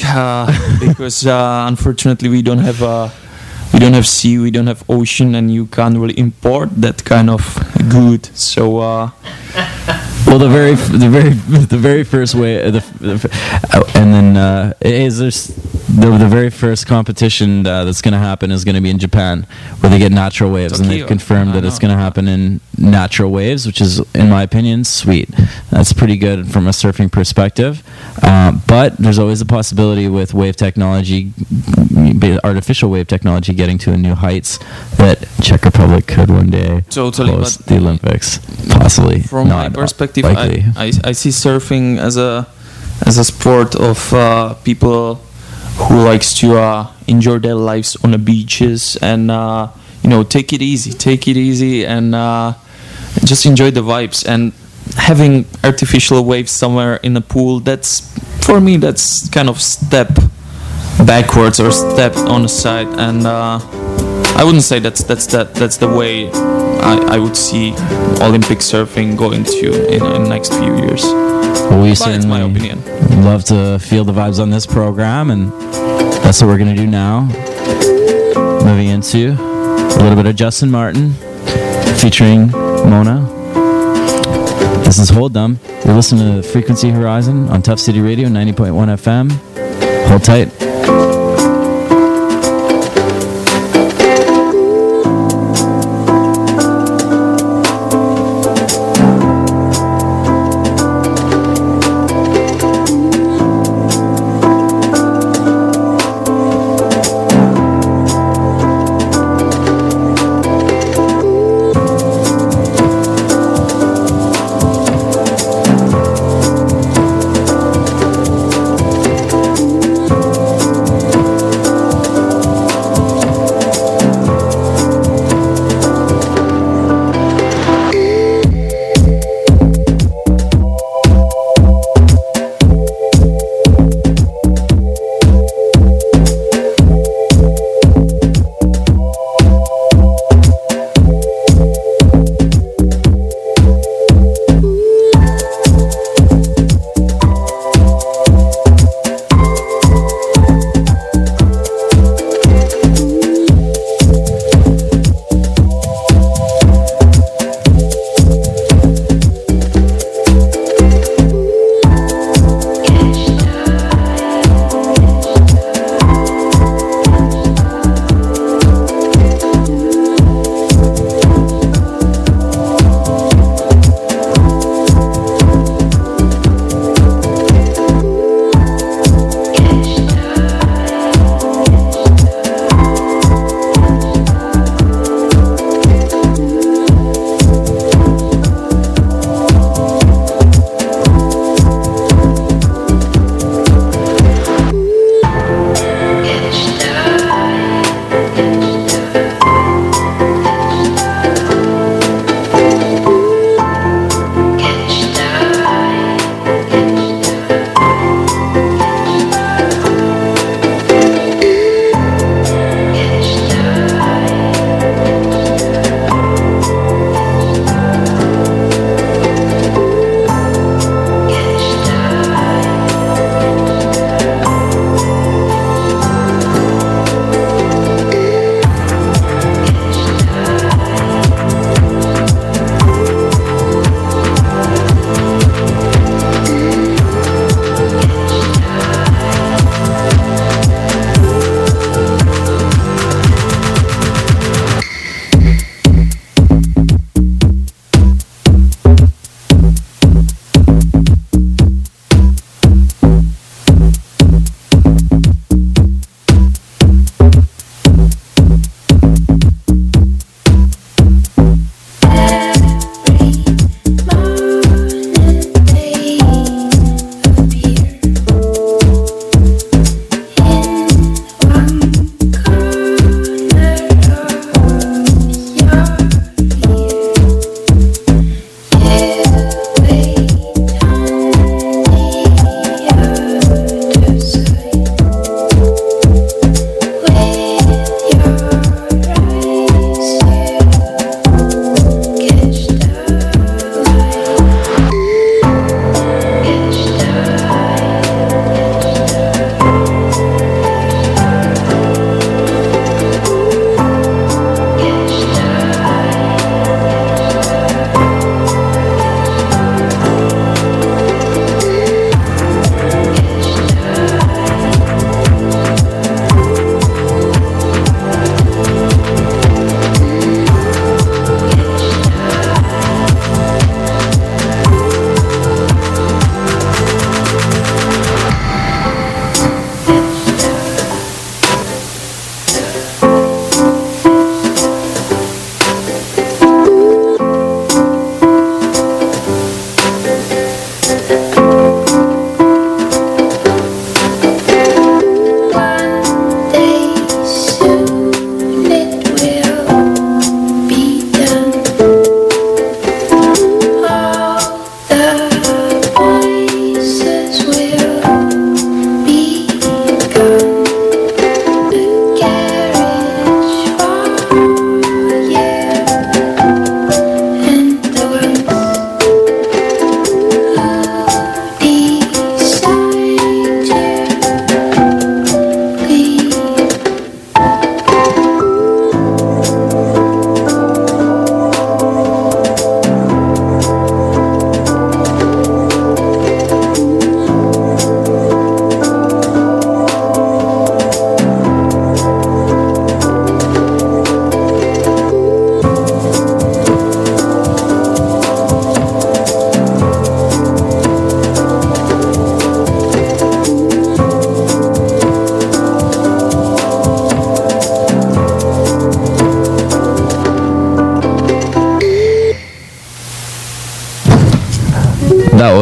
because unfortunately we don't have sea, we don't have ocean, and you can't really import that kind of good. So, well, the very first way, and then the very first competition that's going to happen is going to be in Japan, where they get natural waves, Tokyo. And they've confirmed that it's going to happen in natural waves, which is, in my opinion, sweet. That's pretty good from a surfing perspective. But there's always a possibility with wave technology, artificial wave technology, getting to new heights that Czech Republic could one day host the Olympics. Possibly. From my perspective, I see surfing as a sport of people who likes to enjoy their lives on the beaches and take it easy and just enjoy the vibes. And having artificial waves somewhere in a pool, that's kind of step backwards or step on the side. And I wouldn't say that's the way I would see Olympic surfing going to in the next few years. Well, we certainly love to feel the vibes on this program, and that's what we're going to do now. Moving into a little bit of Justin Martin featuring Mona. This is Hold Them. You're listening to Frequency Horizon on Tough City Radio, 90.1 FM. Hold tight.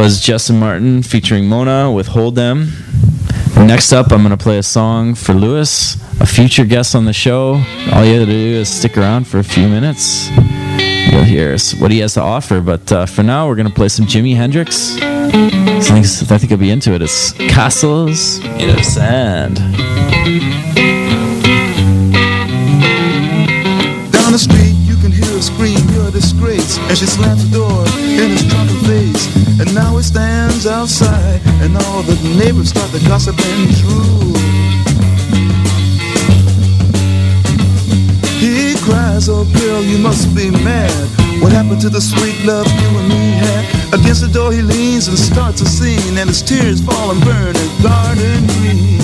was Justin Martin featuring Mona with Hold Them. Next up, I'm going to play a song for Lewis, a future guest on the show. All you have to do is stick around for a few minutes. You'll hear what he has to offer. But for now, we're going to play some Jimi Hendrix. I think you'll be into it. It's Castles in the Sand. Down the street, you can hear her scream, you're a disgrace. And she slams the door in his drunken face. And now it stands outside, and all the neighbors start to gossip and drool. He cries, oh girl, you must be mad. What happened to the sweet love you and me had? Against the door he leans and starts a scene, and his tears fall and burn a garden green.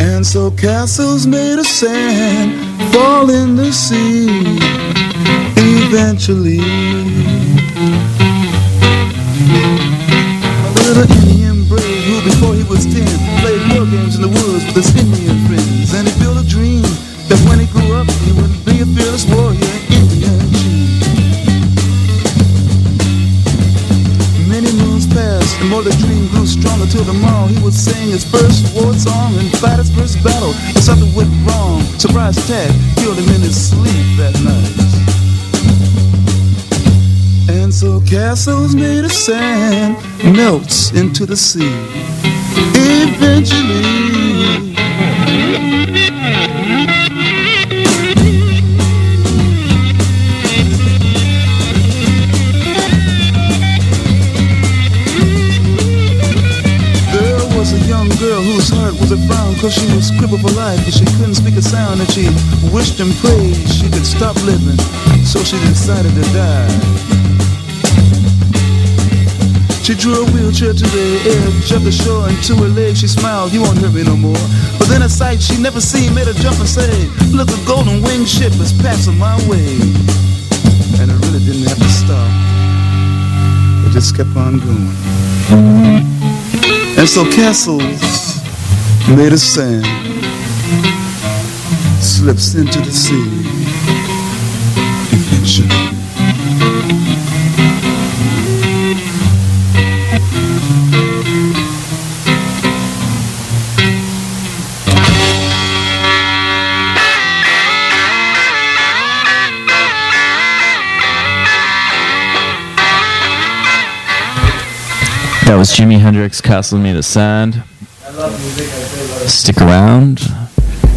And so castles made of sand fall in the sea. Eventually, a little Indian brave who before he was 10 played war games in the woods with his Indian friends. And he built a dream that when he grew up he would be a fearless warrior, an Indian chief. Many moons passed and more the dream grew stronger. Till tomorrow he would sing his first war song and fight his first battle. But something went wrong. Surprise attack killed him in his sleep that night. And so castles made of sand melts into the sea eventually. There was a young girl whose heart was a frown, cause she was crippled for life and she couldn't speak a sound. And she wished and prayed she could stop living, so she decided to die. She drew a wheelchair to the edge of the shore, and to her legs she smiled, you won't hurt me no more. But then a sight she never seen made her jump and say, look, a golden winged ship is passing my way. And it really didn't have to stop, it just kept on going. And so castles made of sand slips into the sea eventually. That was Jimi Hendrix, Castle Made of Sand. I love music. Stick around.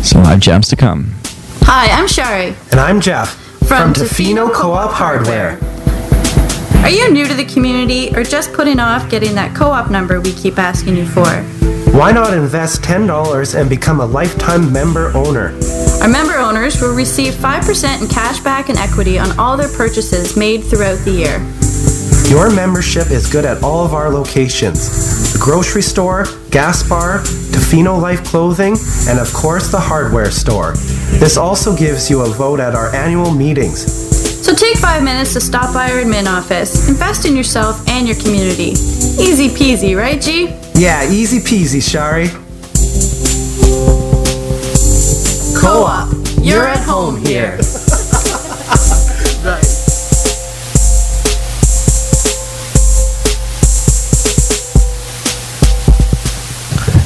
Some live jams to come. Hi, I'm Shari. And I'm Jeff. From Tofino Co-op Hardware. Are you new to the community or just putting off getting that co-op number we keep asking you for? Why not invest $10 and become a lifetime member owner? Our member owners will receive 5% in cash back and equity on all their purchases made throughout the year. Your membership is good at all of our locations. The grocery store, gas bar, Tofino Life Clothing, and of course the hardware store. This also gives you a vote at our annual meetings. So take 5 minutes to stop by our admin office. Invest in yourself and your community. Easy peasy, right, G? Yeah, easy peasy, Shari. Co-op, you're at home here. Right.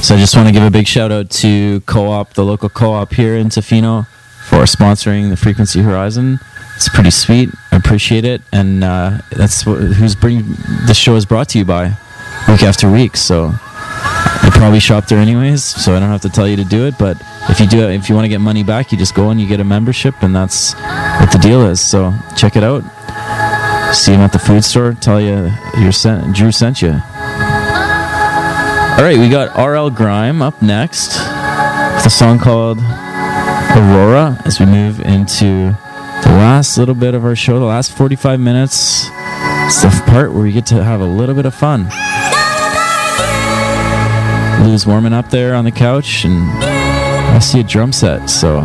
So I just want to give a big shout out to Co-op, the local co-op here in Tofino, for sponsoring the Frequency Horizon. It's pretty sweet. I appreciate it. And that's the show is brought to you by week after week. So you probably shop there anyways, so I don't have to tell you to do it. But if you want to get money back, you just go and you get a membership, and that's what the deal is. So check it out. See them at the food store. Tell you Drew sent you. All right, we got R.L. Grime up next with a song called Aurora as we move into the last little bit of our show, the last 45 minutes. It's the part where we get to have a little bit of fun. Lou's warming up there on the couch, and I see a drum set, so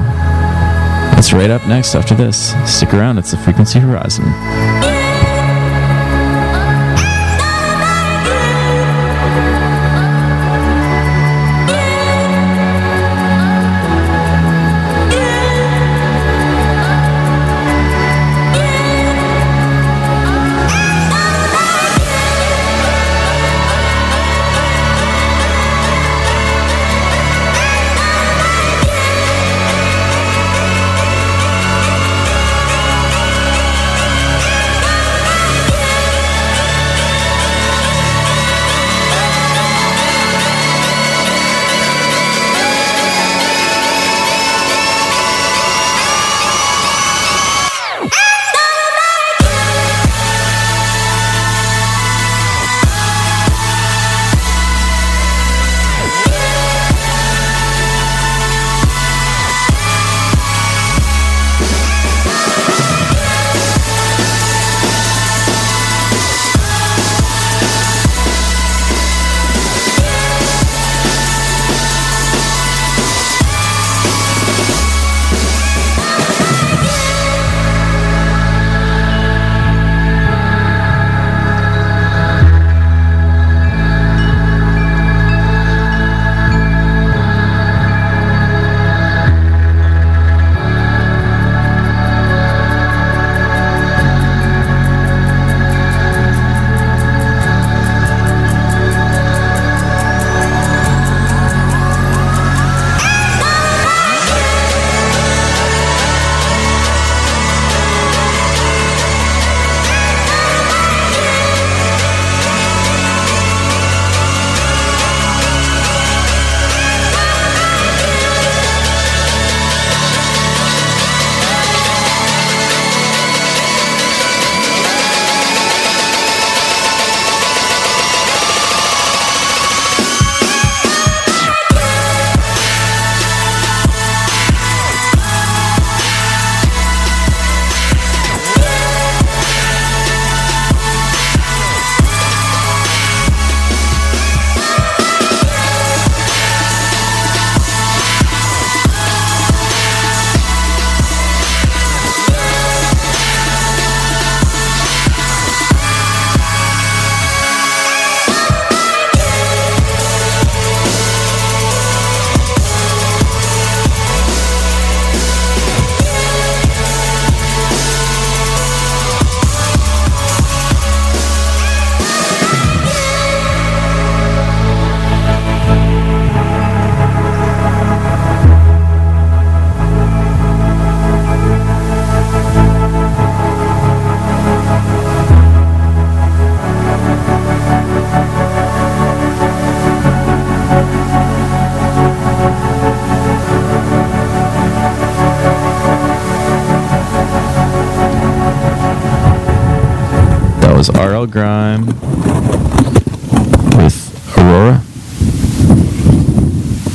that's right up next after this. Stick around, it's the Frequency Horizon. RL Grime with Aurora.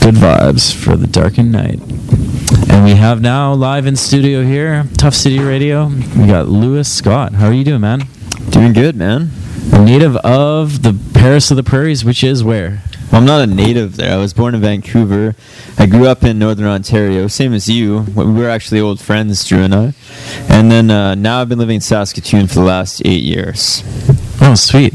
Good vibes for the darkened night. And we have now live in studio here, Tough City Radio. We got Lewis Scott. How are you doing, man? Doing good, man. A native of the Paris of the Prairies, which is where? Well, I'm not a native there. I was born in Vancouver. I grew up in Northern Ontario, same as you. We were actually old friends, Drew and I. And then now I've been living in Saskatoon for the last 8 years. Oh, sweet.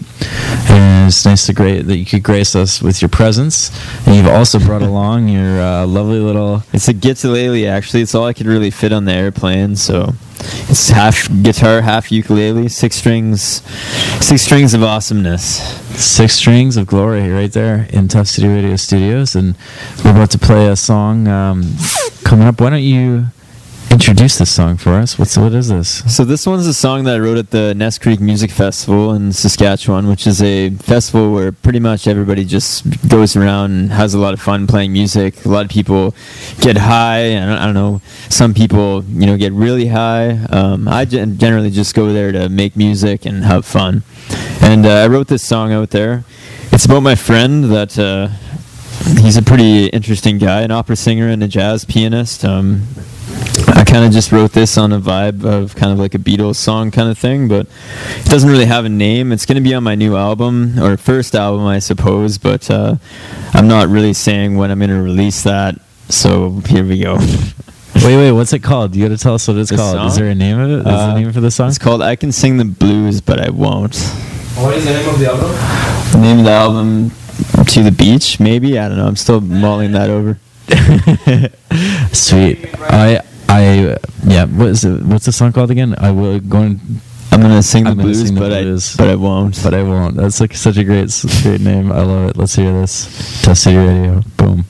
And it's nice to that you could grace us with your presence. And you've also brought along your lovely little... It's a ukulele, actually. It's all I could really fit on the airplane, so... It's half guitar, half ukulele, six strings of awesomeness. Six strings of glory right there in Tough City Radio Studios. And we're about to play a song coming up. Why don't you introduce this song for us? What is this? So this one's a song that I wrote at the Nest Creek Music Festival in Saskatchewan, which is a festival where pretty much everybody just goes around and has a lot of fun playing music. A lot of people get high, and I don't know, some people, you know, get really high. I generally just go there to make music and have fun. And I wrote this song out there. It's about my friend that... he's a pretty interesting guy, an opera singer and a jazz pianist. I kind of just wrote this on a vibe of kind of like a Beatles song kind of thing, but it doesn't really have a name. It's going to be on my new album, or first album, I suppose, but I'm not really saying when I'm going to release that, so here we go. Wait, what's it called? You got to tell us what it's called. Song? Is there a name of it? Is there a name for the song? It's called I Can Sing the Blues, But I Won't. What is the name of the album? The name of the album... To the Beach, maybe? I don't know. I'm still mulling that over. Sweet. Yeah. What's the song called again? I'm gonna sing the blues, but I won't. But I won't. That's like such a great name. I love it. Let's hear this. Tough City Radio. Boom.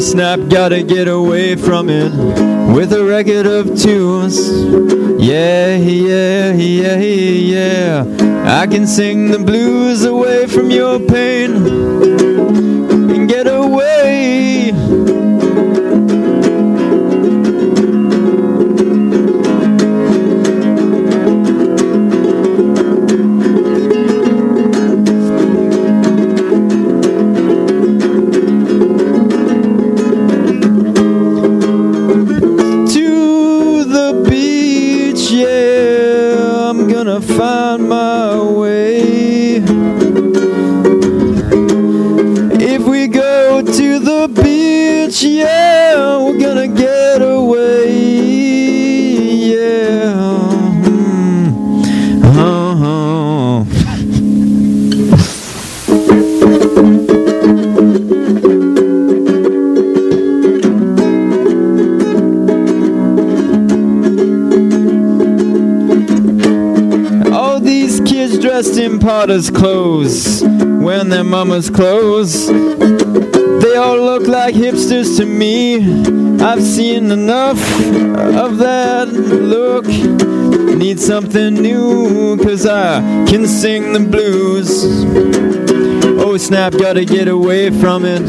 Snap, gotta get away from it with a record of tunes. Yeah, yeah, yeah, yeah, yeah. I can sing the blues away from your pain and get away. Potter's clothes, wearing their mama's clothes. They all look like hipsters to me. I've seen enough of that look. Need something new, cause I can sing the blues. Oh snap, gotta get away from it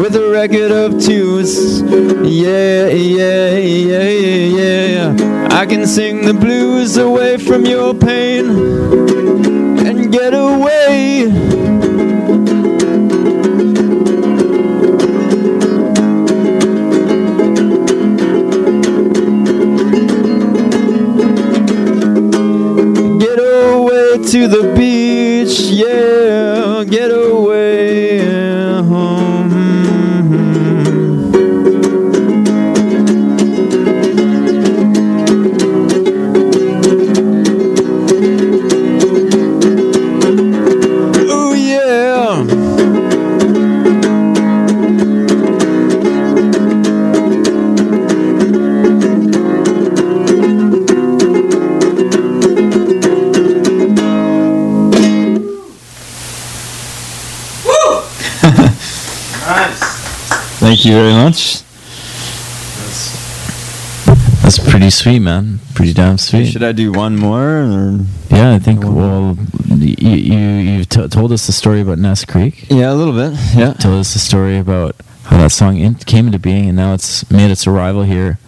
with a record of twos. Yeah, yeah, yeah, yeah, yeah. I can sing the blues away from your pain. Get away. Get away to the beach, yeah, get away. Thank you very much. That's pretty sweet, man. Pretty damn sweet. Should I do one more? Or yeah, I think, well, you've told us the story about Ness Creek. Yeah, a little bit. Yeah. You told us the story about how that song came into being, and now it's made its arrival here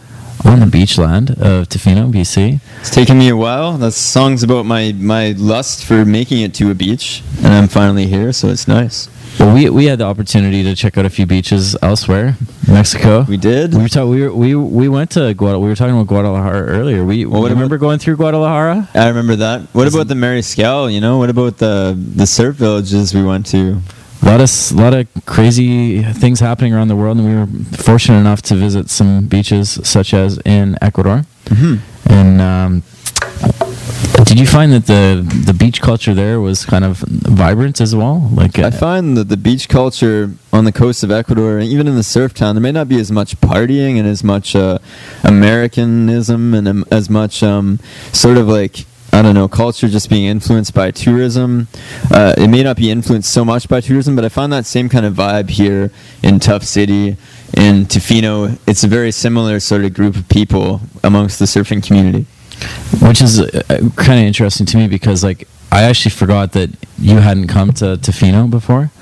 on the beach land of Tofino, BC. It's taken me a while. That song's about my lust for making it to a beach, and I'm finally here, so it's nice. Well, we had the opportunity to check out a few beaches elsewhere, Mexico. We did. We were talking about Guadalajara earlier. What remember going through Guadalajara? I remember that. What about the Mariscal? You know, what about the surf villages we went to? A lot of crazy things happening around the world, and we were fortunate enough to visit some beaches, such as in Ecuador. Mm-hmm. And did you find that the beach culture there was kind of vibrant as well? Like I find that the beach culture on the coast of Ecuador, and even in the surf town, there may not be as much partying and as much Americanism and as much sort of like, I don't know, culture just being influenced by tourism. It may not be influenced so much by tourism, but I found that same kind of vibe here in Tough City. In Tofino, it's a very similar sort of group of people amongst the surfing community. Which is kind of interesting to me because, like, I actually forgot that you hadn't come to Tofino before.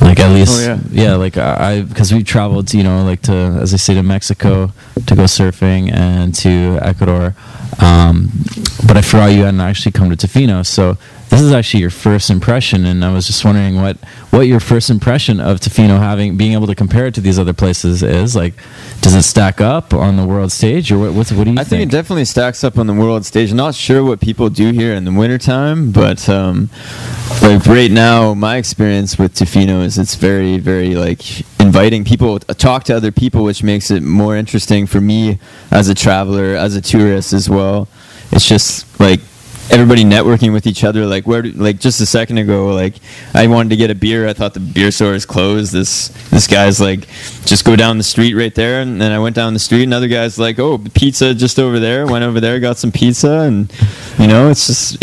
Like, at least, because we traveled, you know, like to, as I say, to Mexico to go surfing and to Ecuador. But I forgot you hadn't actually come to Tofino, so this is actually your first impression, and I was just wondering what your first impression of Tofino, being able to compare it to these other places is. Like, does it stack up on the world stage, or what do you think? I think it definitely stacks up on the world stage. I'm not sure what people do here in the wintertime, but like right now, my experience with Tofino is it's very, very like inviting. People talk to other people, which makes it more interesting for me as a traveler, as a tourist as well. It's just like everybody networking with each other. Like just a second ago, like I wanted to get a beer. I thought the beer store is closed. This guy's like, just go down the street right there. And then I went down the street. Another guy's like, oh, pizza just over there. Went over there, got some pizza, and you know, it's just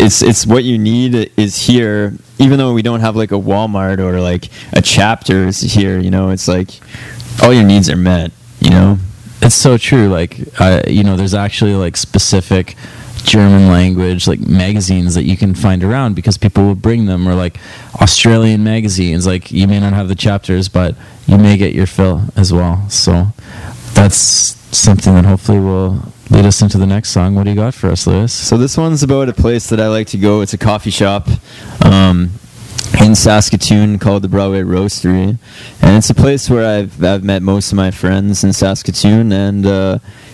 it's what you need is here. Even though we don't have like a Walmart or like a Chapters here, you know, it's like all your needs are met. You know. It's so true. Like, you know, there's actually like specific German language like magazines that you can find around because people will bring them, or like Australian magazines. Like, you may not have the Chapters, but you may get your fill as well. So that's something that hopefully will lead us into the next song. What do you got for us, Lewis? So this one's about a place that I like to go. It's a coffee shop in Saskatoon called the Broadway Roastery, and it's a place where I've met most of my friends in Saskatoon, and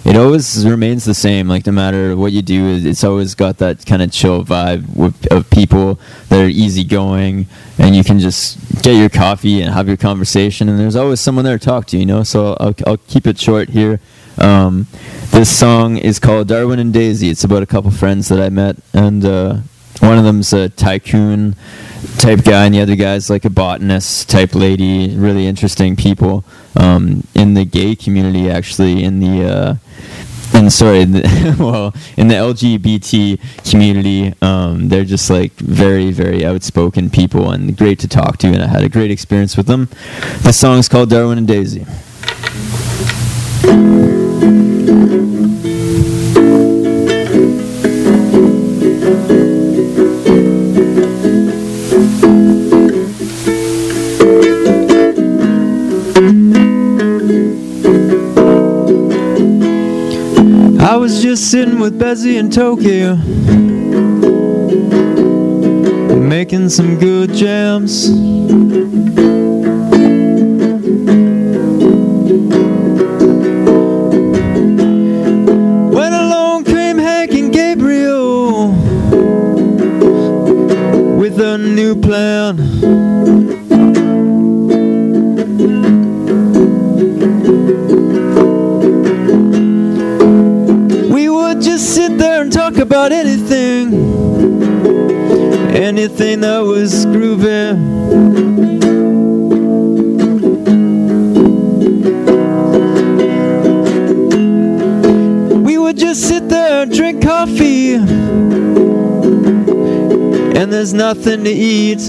it always remains the same. Like, no matter what you do, it's always got that kind of chill vibe of people that are easygoing, and you can just get your coffee and have your conversation, and there's always someone there to talk to, you know. So I'll keep it short here. This song is called Darwin and Daisy. It's about a couple friends that I met, and one of them's a tycoon type guy, and the other guy's like a botanist type lady. Really interesting people in the gay community, actually, in the LGBT community. They're just like very, very outspoken people and great to talk to, and I had a great experience with them. The song's called Darwin and Daisy. I was just sitting with Bessie in Tokyo, making some good jams. When along came Hank and Gabriel with a new plan. About anything that was groovy. We would just sit there and drink coffee, and there's nothing to eat.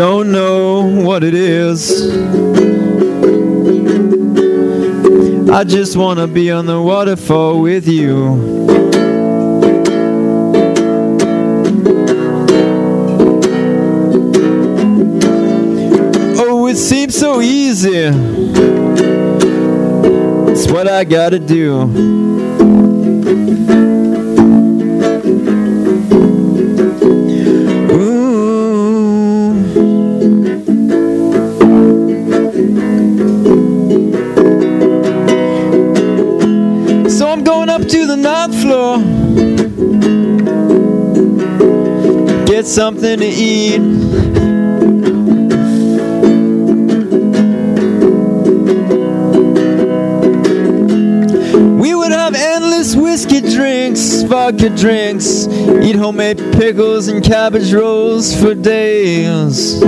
don't know what it is. I just wanna be on the waterfall with you. Oh, it seems so easy. It's what I gotta do. Get something to eat. We would have endless whiskey drinks, vodka drinks, eat homemade pickles and cabbage rolls for days.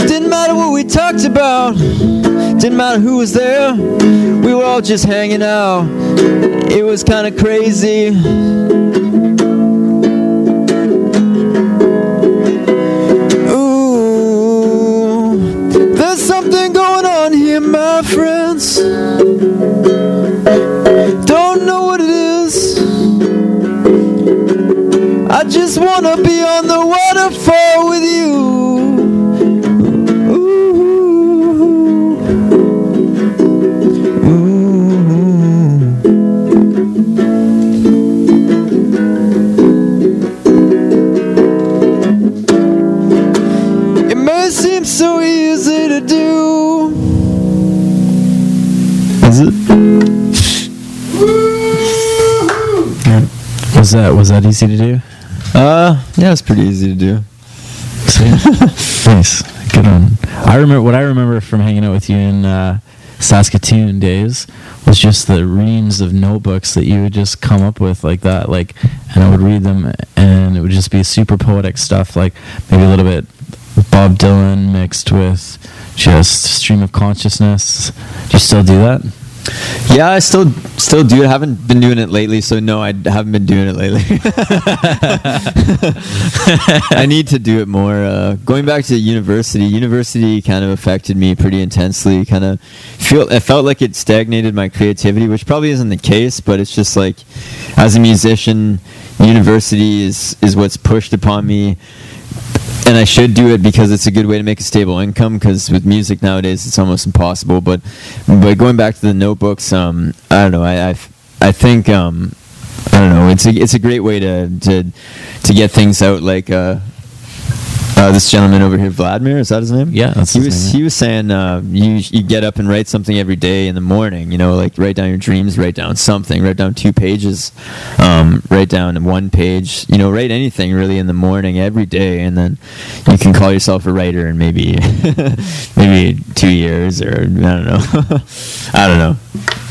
Didn't matter what we talked about, didn't matter who was there, we were all just hanging out. It was kind of crazy. Ooh, there's something going on here, my friends. Don't know what it is. I just want to be on the waterfall with you. Was that easy to do? Yeah, it's pretty easy to do. Nice, good one. I remember from hanging out with you in Saskatoon days was just the reams of notebooks that you would just come up with like that, like, and I would read them, and it would just be super poetic stuff, like maybe a little bit Bob Dylan mixed with just stream of consciousness. Do you still do that? Yeah, I still do it. I haven't been doing it lately, so no, I haven't been doing it lately. I need to do it more. Going back to university kind of affected me pretty intensely. I felt like it stagnated my creativity, which probably isn't the case, but it's just like, as a musician, university is what's pushed upon me. And I should do it because it's a good way to make a stable income, because with music nowadays it's almost impossible. But going back to the notebooks, I don't know. I think I don't know. It's a great way to get things out. Like this gentleman over here, Vladimir, is that his name? Yeah, that's his name. He was saying you get up and write something every day in the morning. You know, like write down your dreams, write down something, write down 2 pages, write down 1 page. You know, write anything really in the morning every day, and then you can call yourself a writer in maybe 2 years or I don't know. I don't know.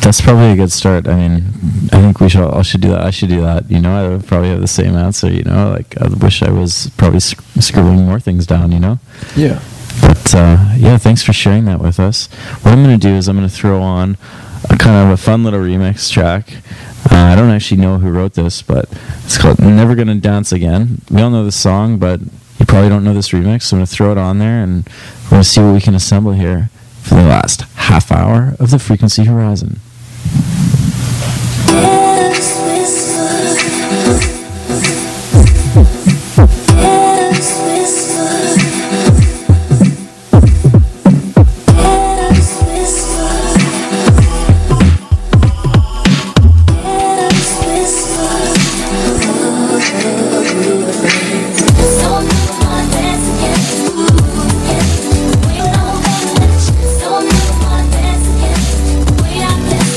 That's probably a good start. I mean, I think I should do that. You know, I would probably have the same answer. You know, like I wish I was probably scribbling more things down. You know. Yeah. But yeah, thanks for sharing that with us. What I'm going to do is I'm going to throw on a kind of a fun little remix track. I don't actually know who wrote this, but it's called "Never Gonna Dance Again." We all know the song, but you probably don't know this remix. So I'm going to throw it on there, and we're going to see what we can assemble here for the last half hour of the Frequency Horizon. Dance with love. Dance with love. Dance with love. Dance with love. So never wanna dance again. We don't wanna dance. So never wanna dance again. We are dancing.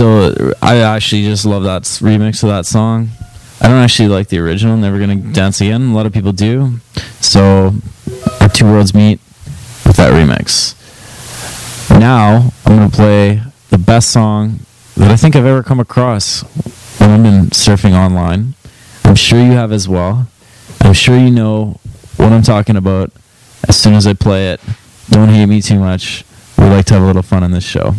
So I actually just love that remix of that song. I don't actually like the original, Never Gonna Dance Again. A lot of people do. So our two worlds meet with that remix. Now I'm going to play the best song that I think I've ever come across when I've been surfing online. I'm sure you have as well. I'm sure you know what I'm talking about as soon as I play it. Don't hate me too much. We like to have a little fun on this show.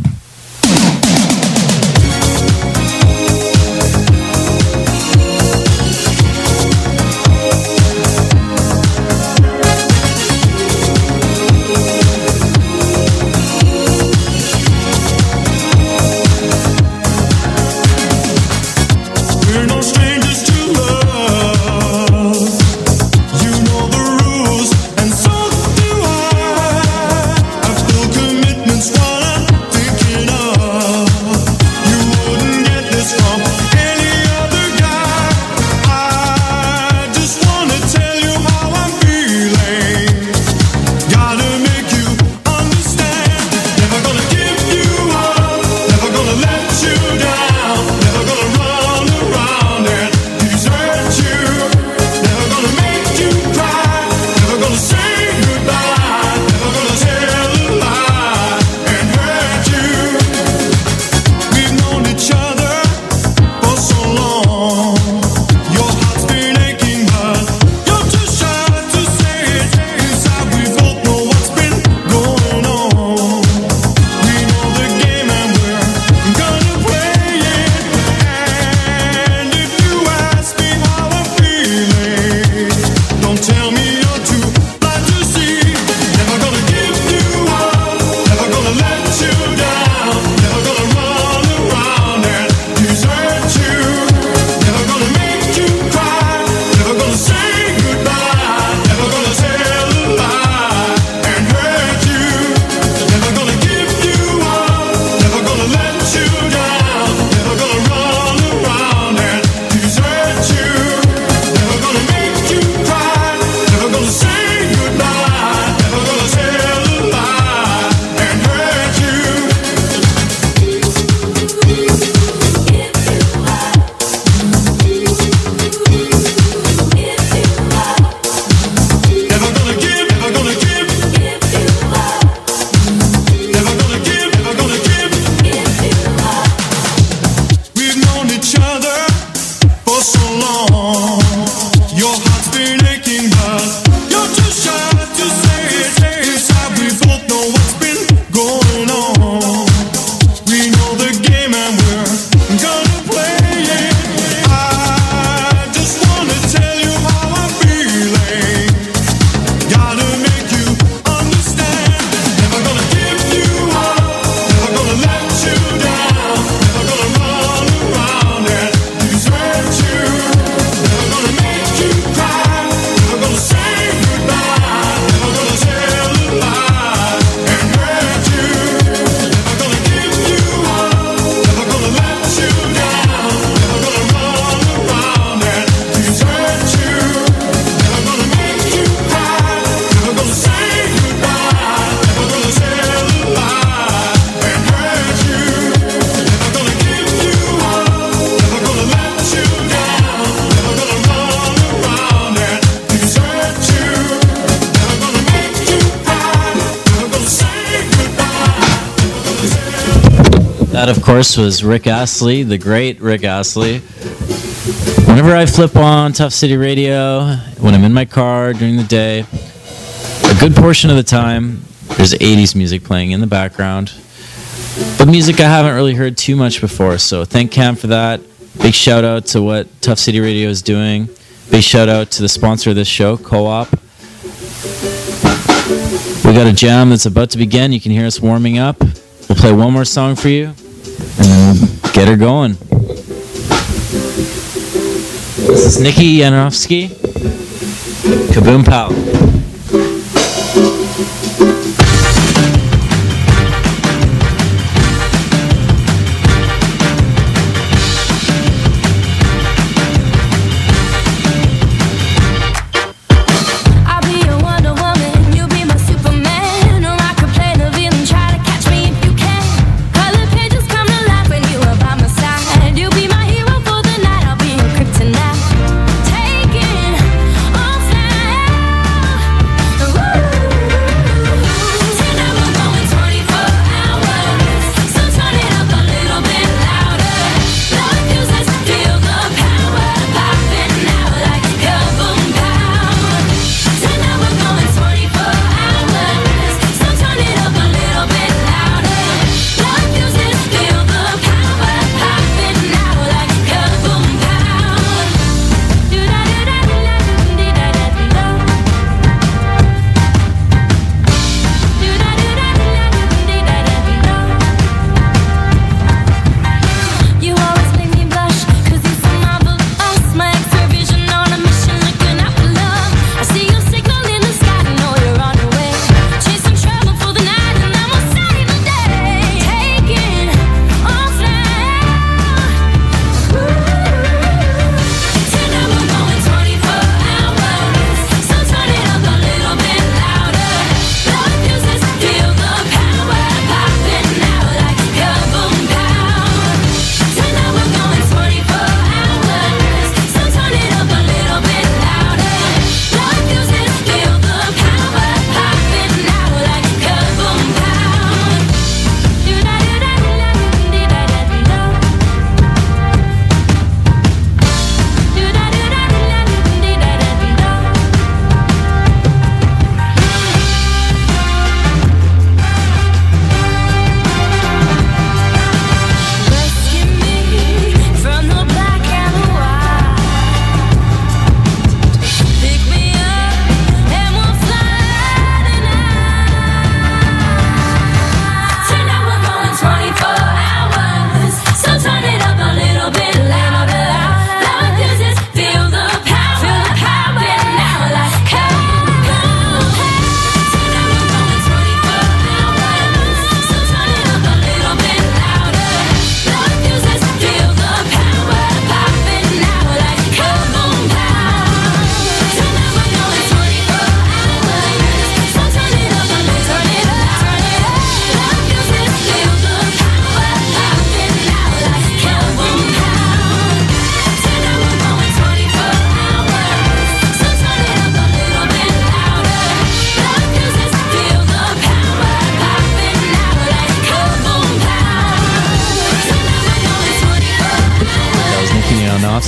That, of course, was Rick Astley, the great Rick Astley. Whenever I flip on Tough City Radio, when I'm in my car during the day, a good portion of the time, there's 80s music playing in the background. But music I haven't really heard too much before, so thank Cam for that. Big shout out to what Tough City Radio is doing. Big shout out to the sponsor of this show, Co-op. We got a jam that's about to begin. You can hear us warming up. We'll play one more song for you. And then get her going. This is Nikki Yanofsky, Kaboom Pow.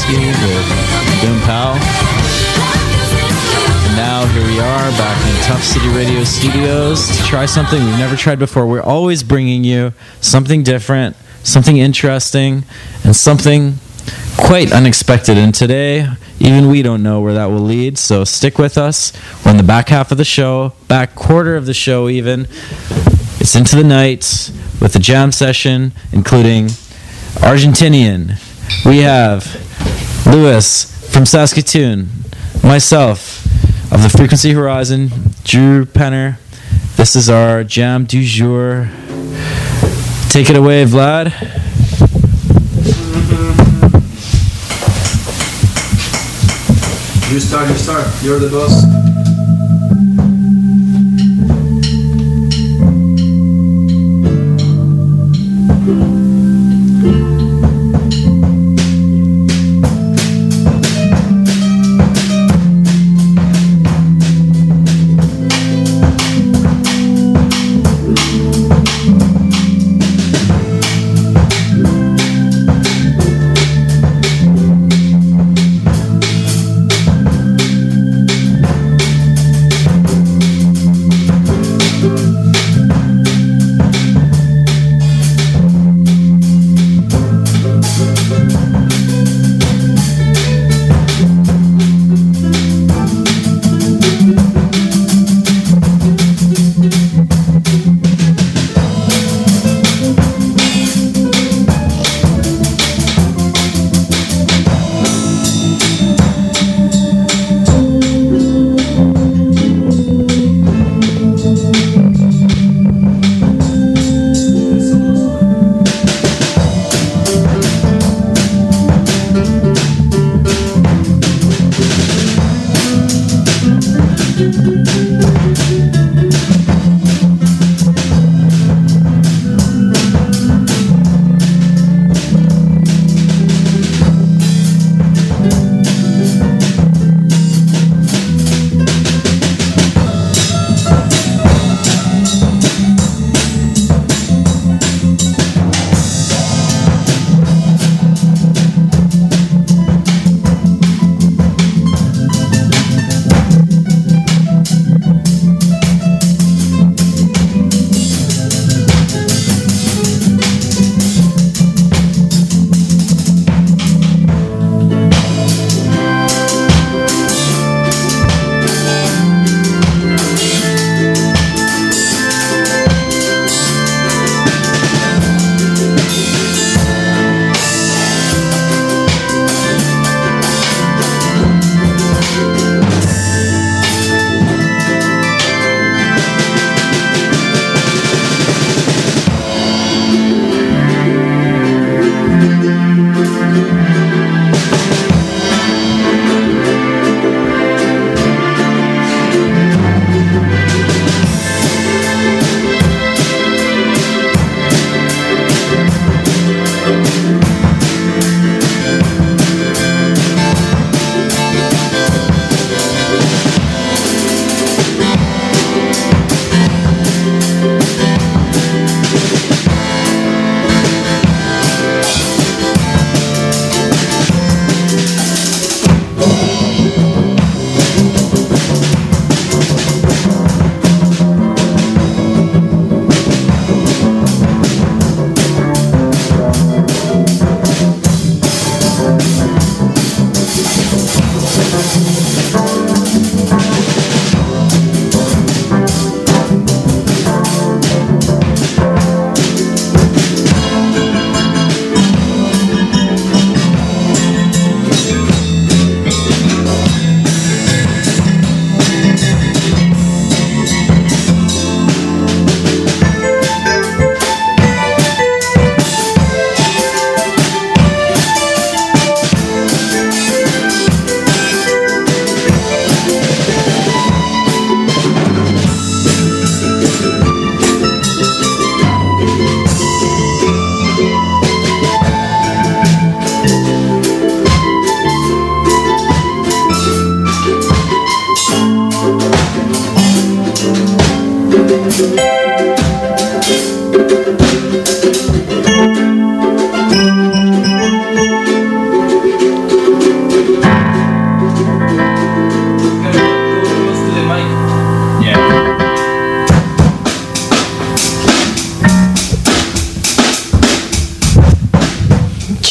Whiskey with Boom Pow. And now here we are back in Tough City Radio Studios to try something we've never tried before. We're always bringing you something different, something interesting, and something quite unexpected. And today, even we don't know where that will lead, so stick with us. We're in the back half of the show, back quarter of the show even. It's into the night with a jam session, including Argentinian. We have Lewis from Saskatoon, myself of the Frequency Horizon, Drew Penner. This is our jam du jour. Take it away, Vlad. You start. You're the boss.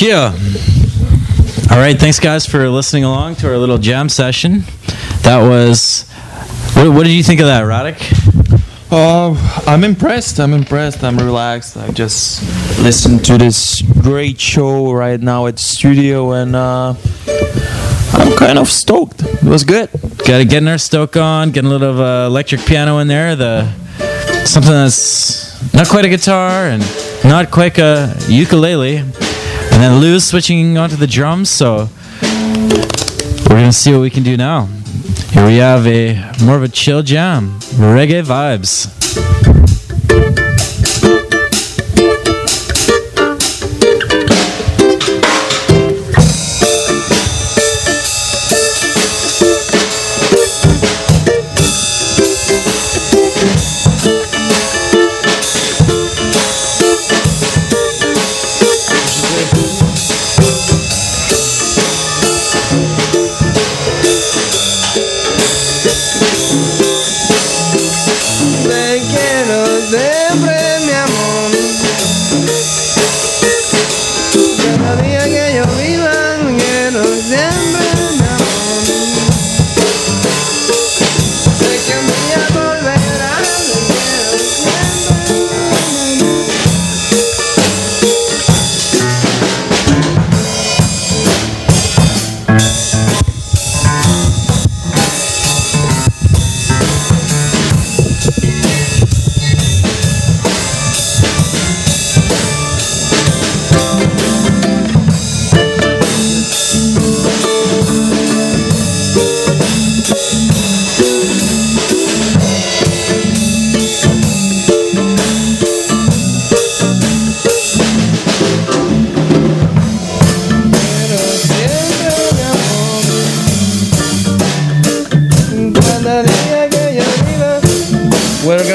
Yeah. All right, thanks guys for listening along to our little jam session. That was. What did you think of that, Radek? I'm impressed. I'm relaxed. I just listened to this great show right now at the studio, and I'm kind of stoked. It was good. Got getting our stoke on, getting a little of electric piano in there. Something that's not quite a guitar and not quite a ukulele, and then Lou's switching onto the drums. So we're gonna see what we can do now. Here we have a more of a chill jam, reggae vibes.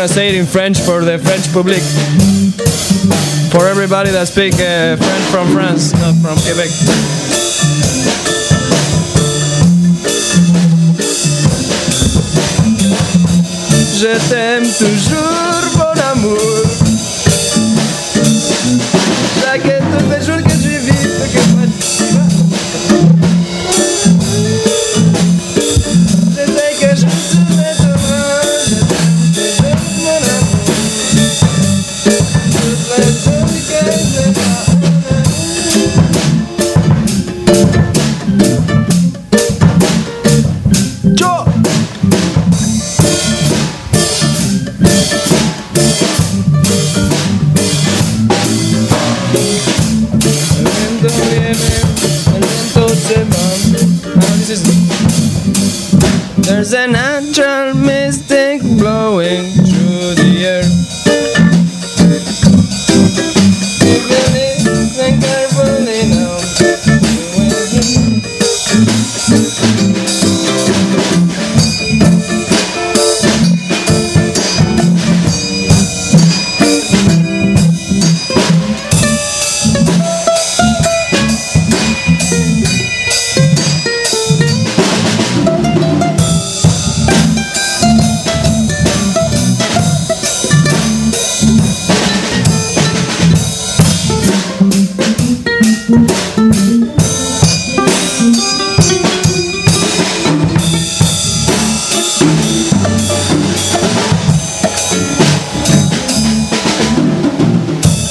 Say it in French for the French public, for everybody that speaks French from France, not from Quebec. Je t'aime toujours, mon amour. J'accueille tous les jours que tu vis, que tu vas. Je sais que je serai demain. There's an natural mystic blowing through the air. Listen carefully now.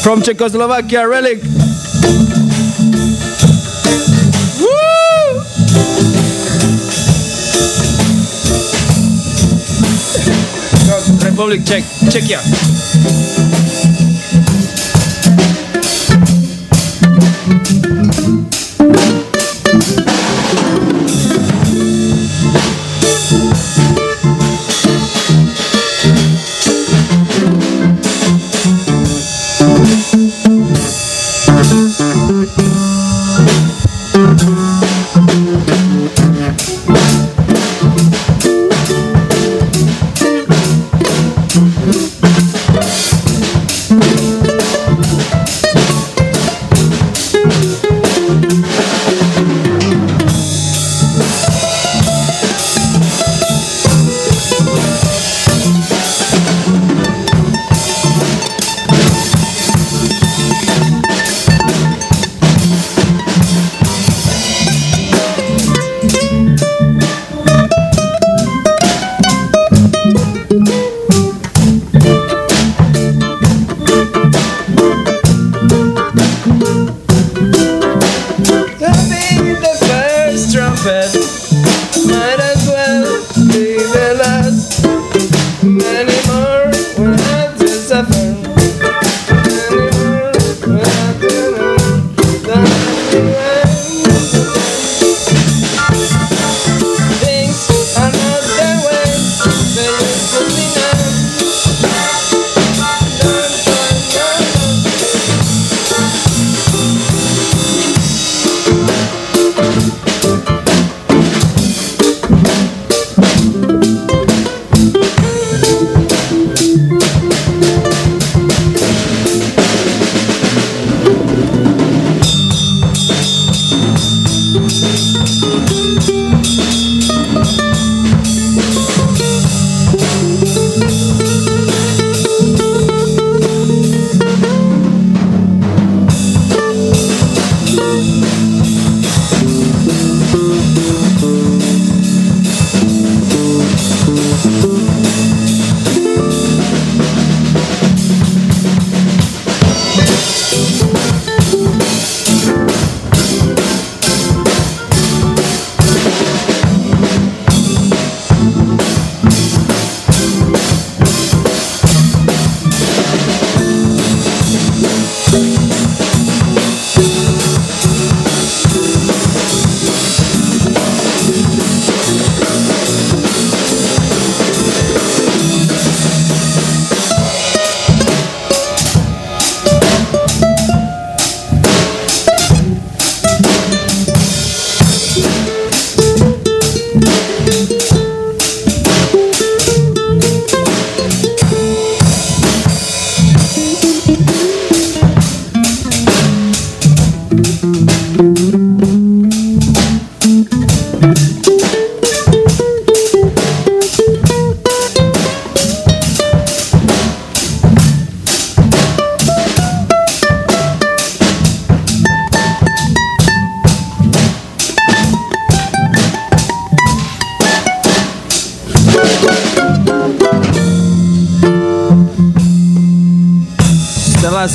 From Czechoslovakia, Relic. Woo! Republic Czech, Czechia.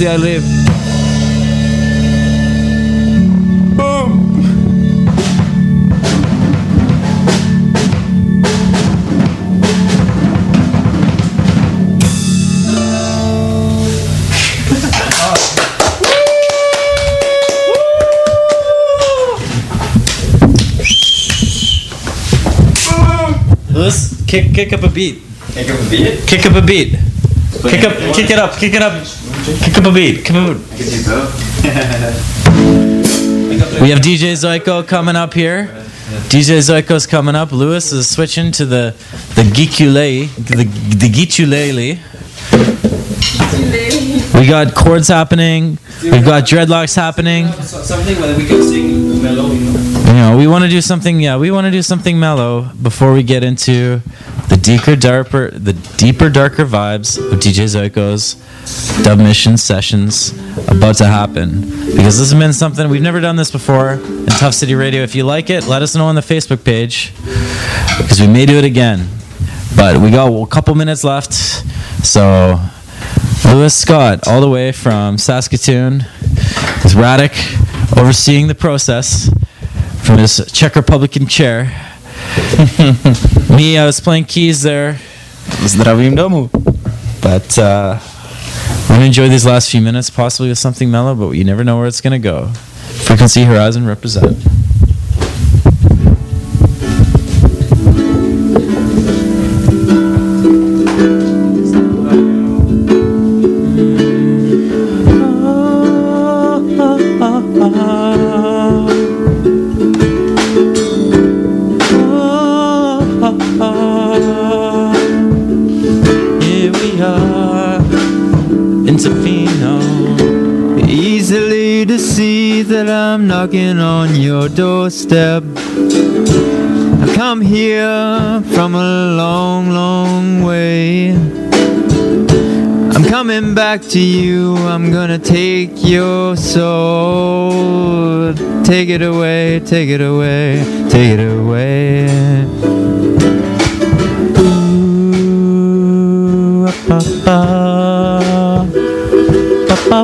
I live. Let's kick up a beat. Kick up a beat? Kick up a beat. Kick it up. Kick up a beat. Come on. We have DJ Zyko coming up here. DJ Zyko's coming up. Lewis is switching to the gicule, the gicule. We got chords happening. We've got dreadlocks happening. Something where we can sing mellow. You know, we want to do something. Yeah, we want to do something mellow before we get into the deeper, darker vibes of DJ Zyko's Dub Mission sessions about to happen, because this has been something we've never done this before in Tough City Radio. If you like it, let us know on the Facebook page, because we may do it again. But we got a couple minutes left, so Lewis Scott, all the way from Saskatoon, is Radek overseeing the process from his Czech Republican chair. Me, I was playing keys there. Zdravím domů. But I'm going to enjoy these last few minutes, possibly with something mellow, but you never know where it's going to go. Frequency Horizon represent. I'm knocking on your doorstep. I come here from a long, long way. I'm coming back to you. I'm gonna take your soul. Take it away, take it away, take it away. Ooh, ba ba ba ba ba ba ba ba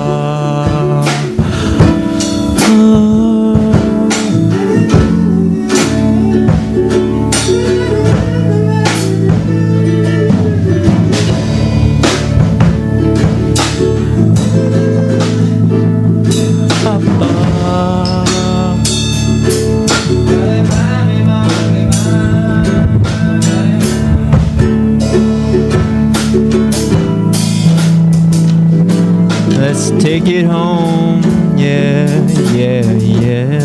Take it home, yeah, yeah, yeah.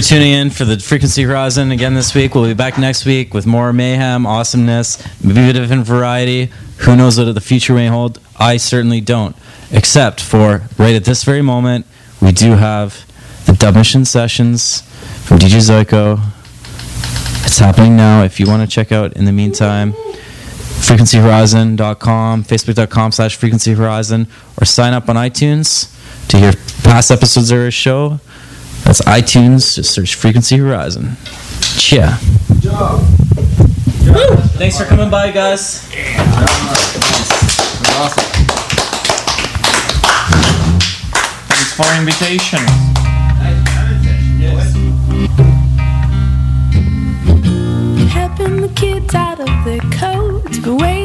Tuning in for the Frequency Horizon again this week. We'll be back next week with more mayhem, awesomeness, maybe a different variety. Who knows what the future may hold? I certainly don't. Except for right at this very moment, we do have the Dub Mission Sessions from DJ Zyko. It's happening now. If you want to check out in the meantime, frequencyhorizon.com, facebook.com/frequencyhorizon, or sign up on iTunes to hear past episodes of our show. That's iTunes. Just search Frequency Horizon. Chia. Good job. Good job. Thanks for coming by, guys. Yeah. Awesome. Thanks for the invitation. Yes. Helping the kids out of their coats, but wait.